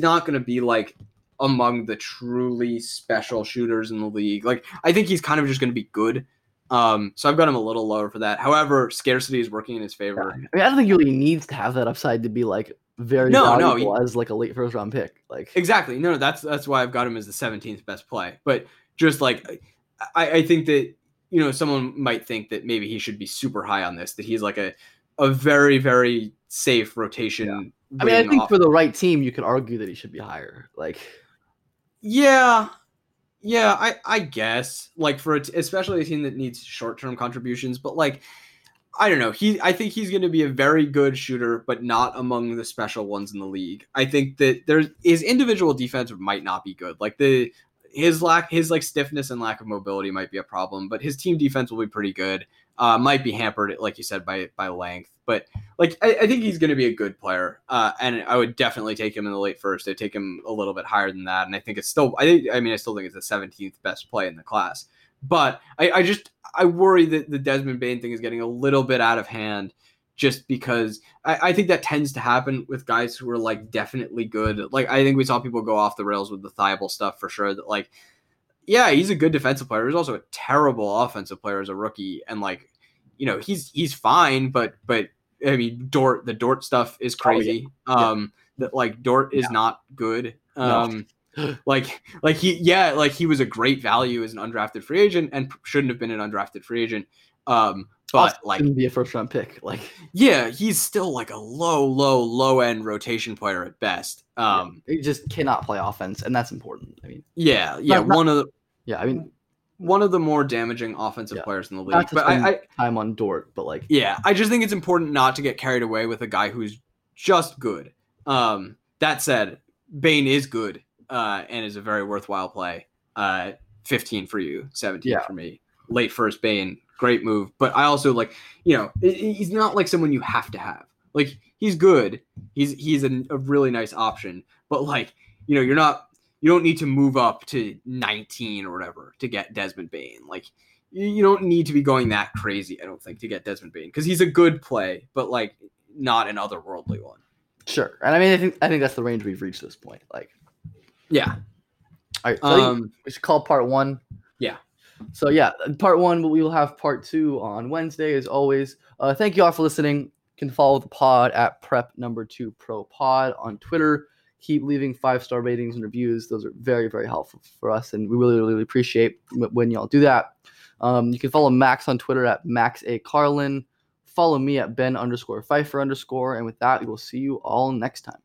not going to be like among the truly special shooters in the league. Like I think he's kind of just going to be good. So I've got him a little lower for that. However, scarcity is working in his favor. Yeah. I mean, I don't think he really needs to have that upside to be like very valuable as like a late first round pick. Like exactly. No, that's why I've got him as the 17th best play. But just like, I think that, you know, someone might think that maybe he should be super high on this, that he's like a very, very safe rotation. Yeah. I mean, I think for the right team, you could argue that he should be higher. Like, yeah, I guess. Like for especially a team that needs short-term contributions, but like, I don't know. I think he's going to be a very good shooter, but not among the special ones in the league. I think that his individual defense might not be good. Like the his stiffness and lack of mobility might be a problem, but his team defense will be pretty good. Might be hampered, like you said, by length. But I think he's going to be a good player, and I would definitely take him in the late first. I'd take him a little bit higher than that, and I think it's still. I still think it's the 17th best play in the class. But I worry that the Desmond Bain thing is getting a little bit out of hand, just because I think that tends to happen with guys who are definitely good. I think we saw people go off the rails with the Thibault stuff for sure. That yeah, he's a good defensive player. He's also a terrible offensive player as a rookie. And he's fine, but I mean, the Dort stuff is crazy. Oh, yeah. That Dort is not good. No. He was a great value as an undrafted free agent and shouldn't have been an undrafted free agent. But shouldn't be a first round pick. He's still a low end rotation player at best. He just cannot play offense, and that's important. One of the more damaging offensive players in the league. Not to spend time on Dort, but I just think it's important not to get carried away with a guy who's just good. That said, Bain is good and is a very worthwhile play. 15 for you, 17 for me. Late first Bain, great move. But I also he's not someone you have to have. He's good. He's a really nice option. But you're not. You don't need to move up to 19 or whatever to get Desmond Bain. You don't need to be going that crazy, I don't think, to get Desmond Bain, because he's a good play, but not an otherworldly one. Sure, and I think that's the range we've reached this point. All right. So we should call part one. Yeah. So part one, but we will have part two on Wednesday as always. Thank you all for listening. You can follow the pod at prep2propod on Twitter. Keep leaving 5-star ratings and reviews. Those are very, very helpful for us, and we really, really appreciate when y'all do that. You can follow Max on Twitter at Max A. Carlin. Follow me at Ben_Pfeiffer_. And with that, we will see you all next time.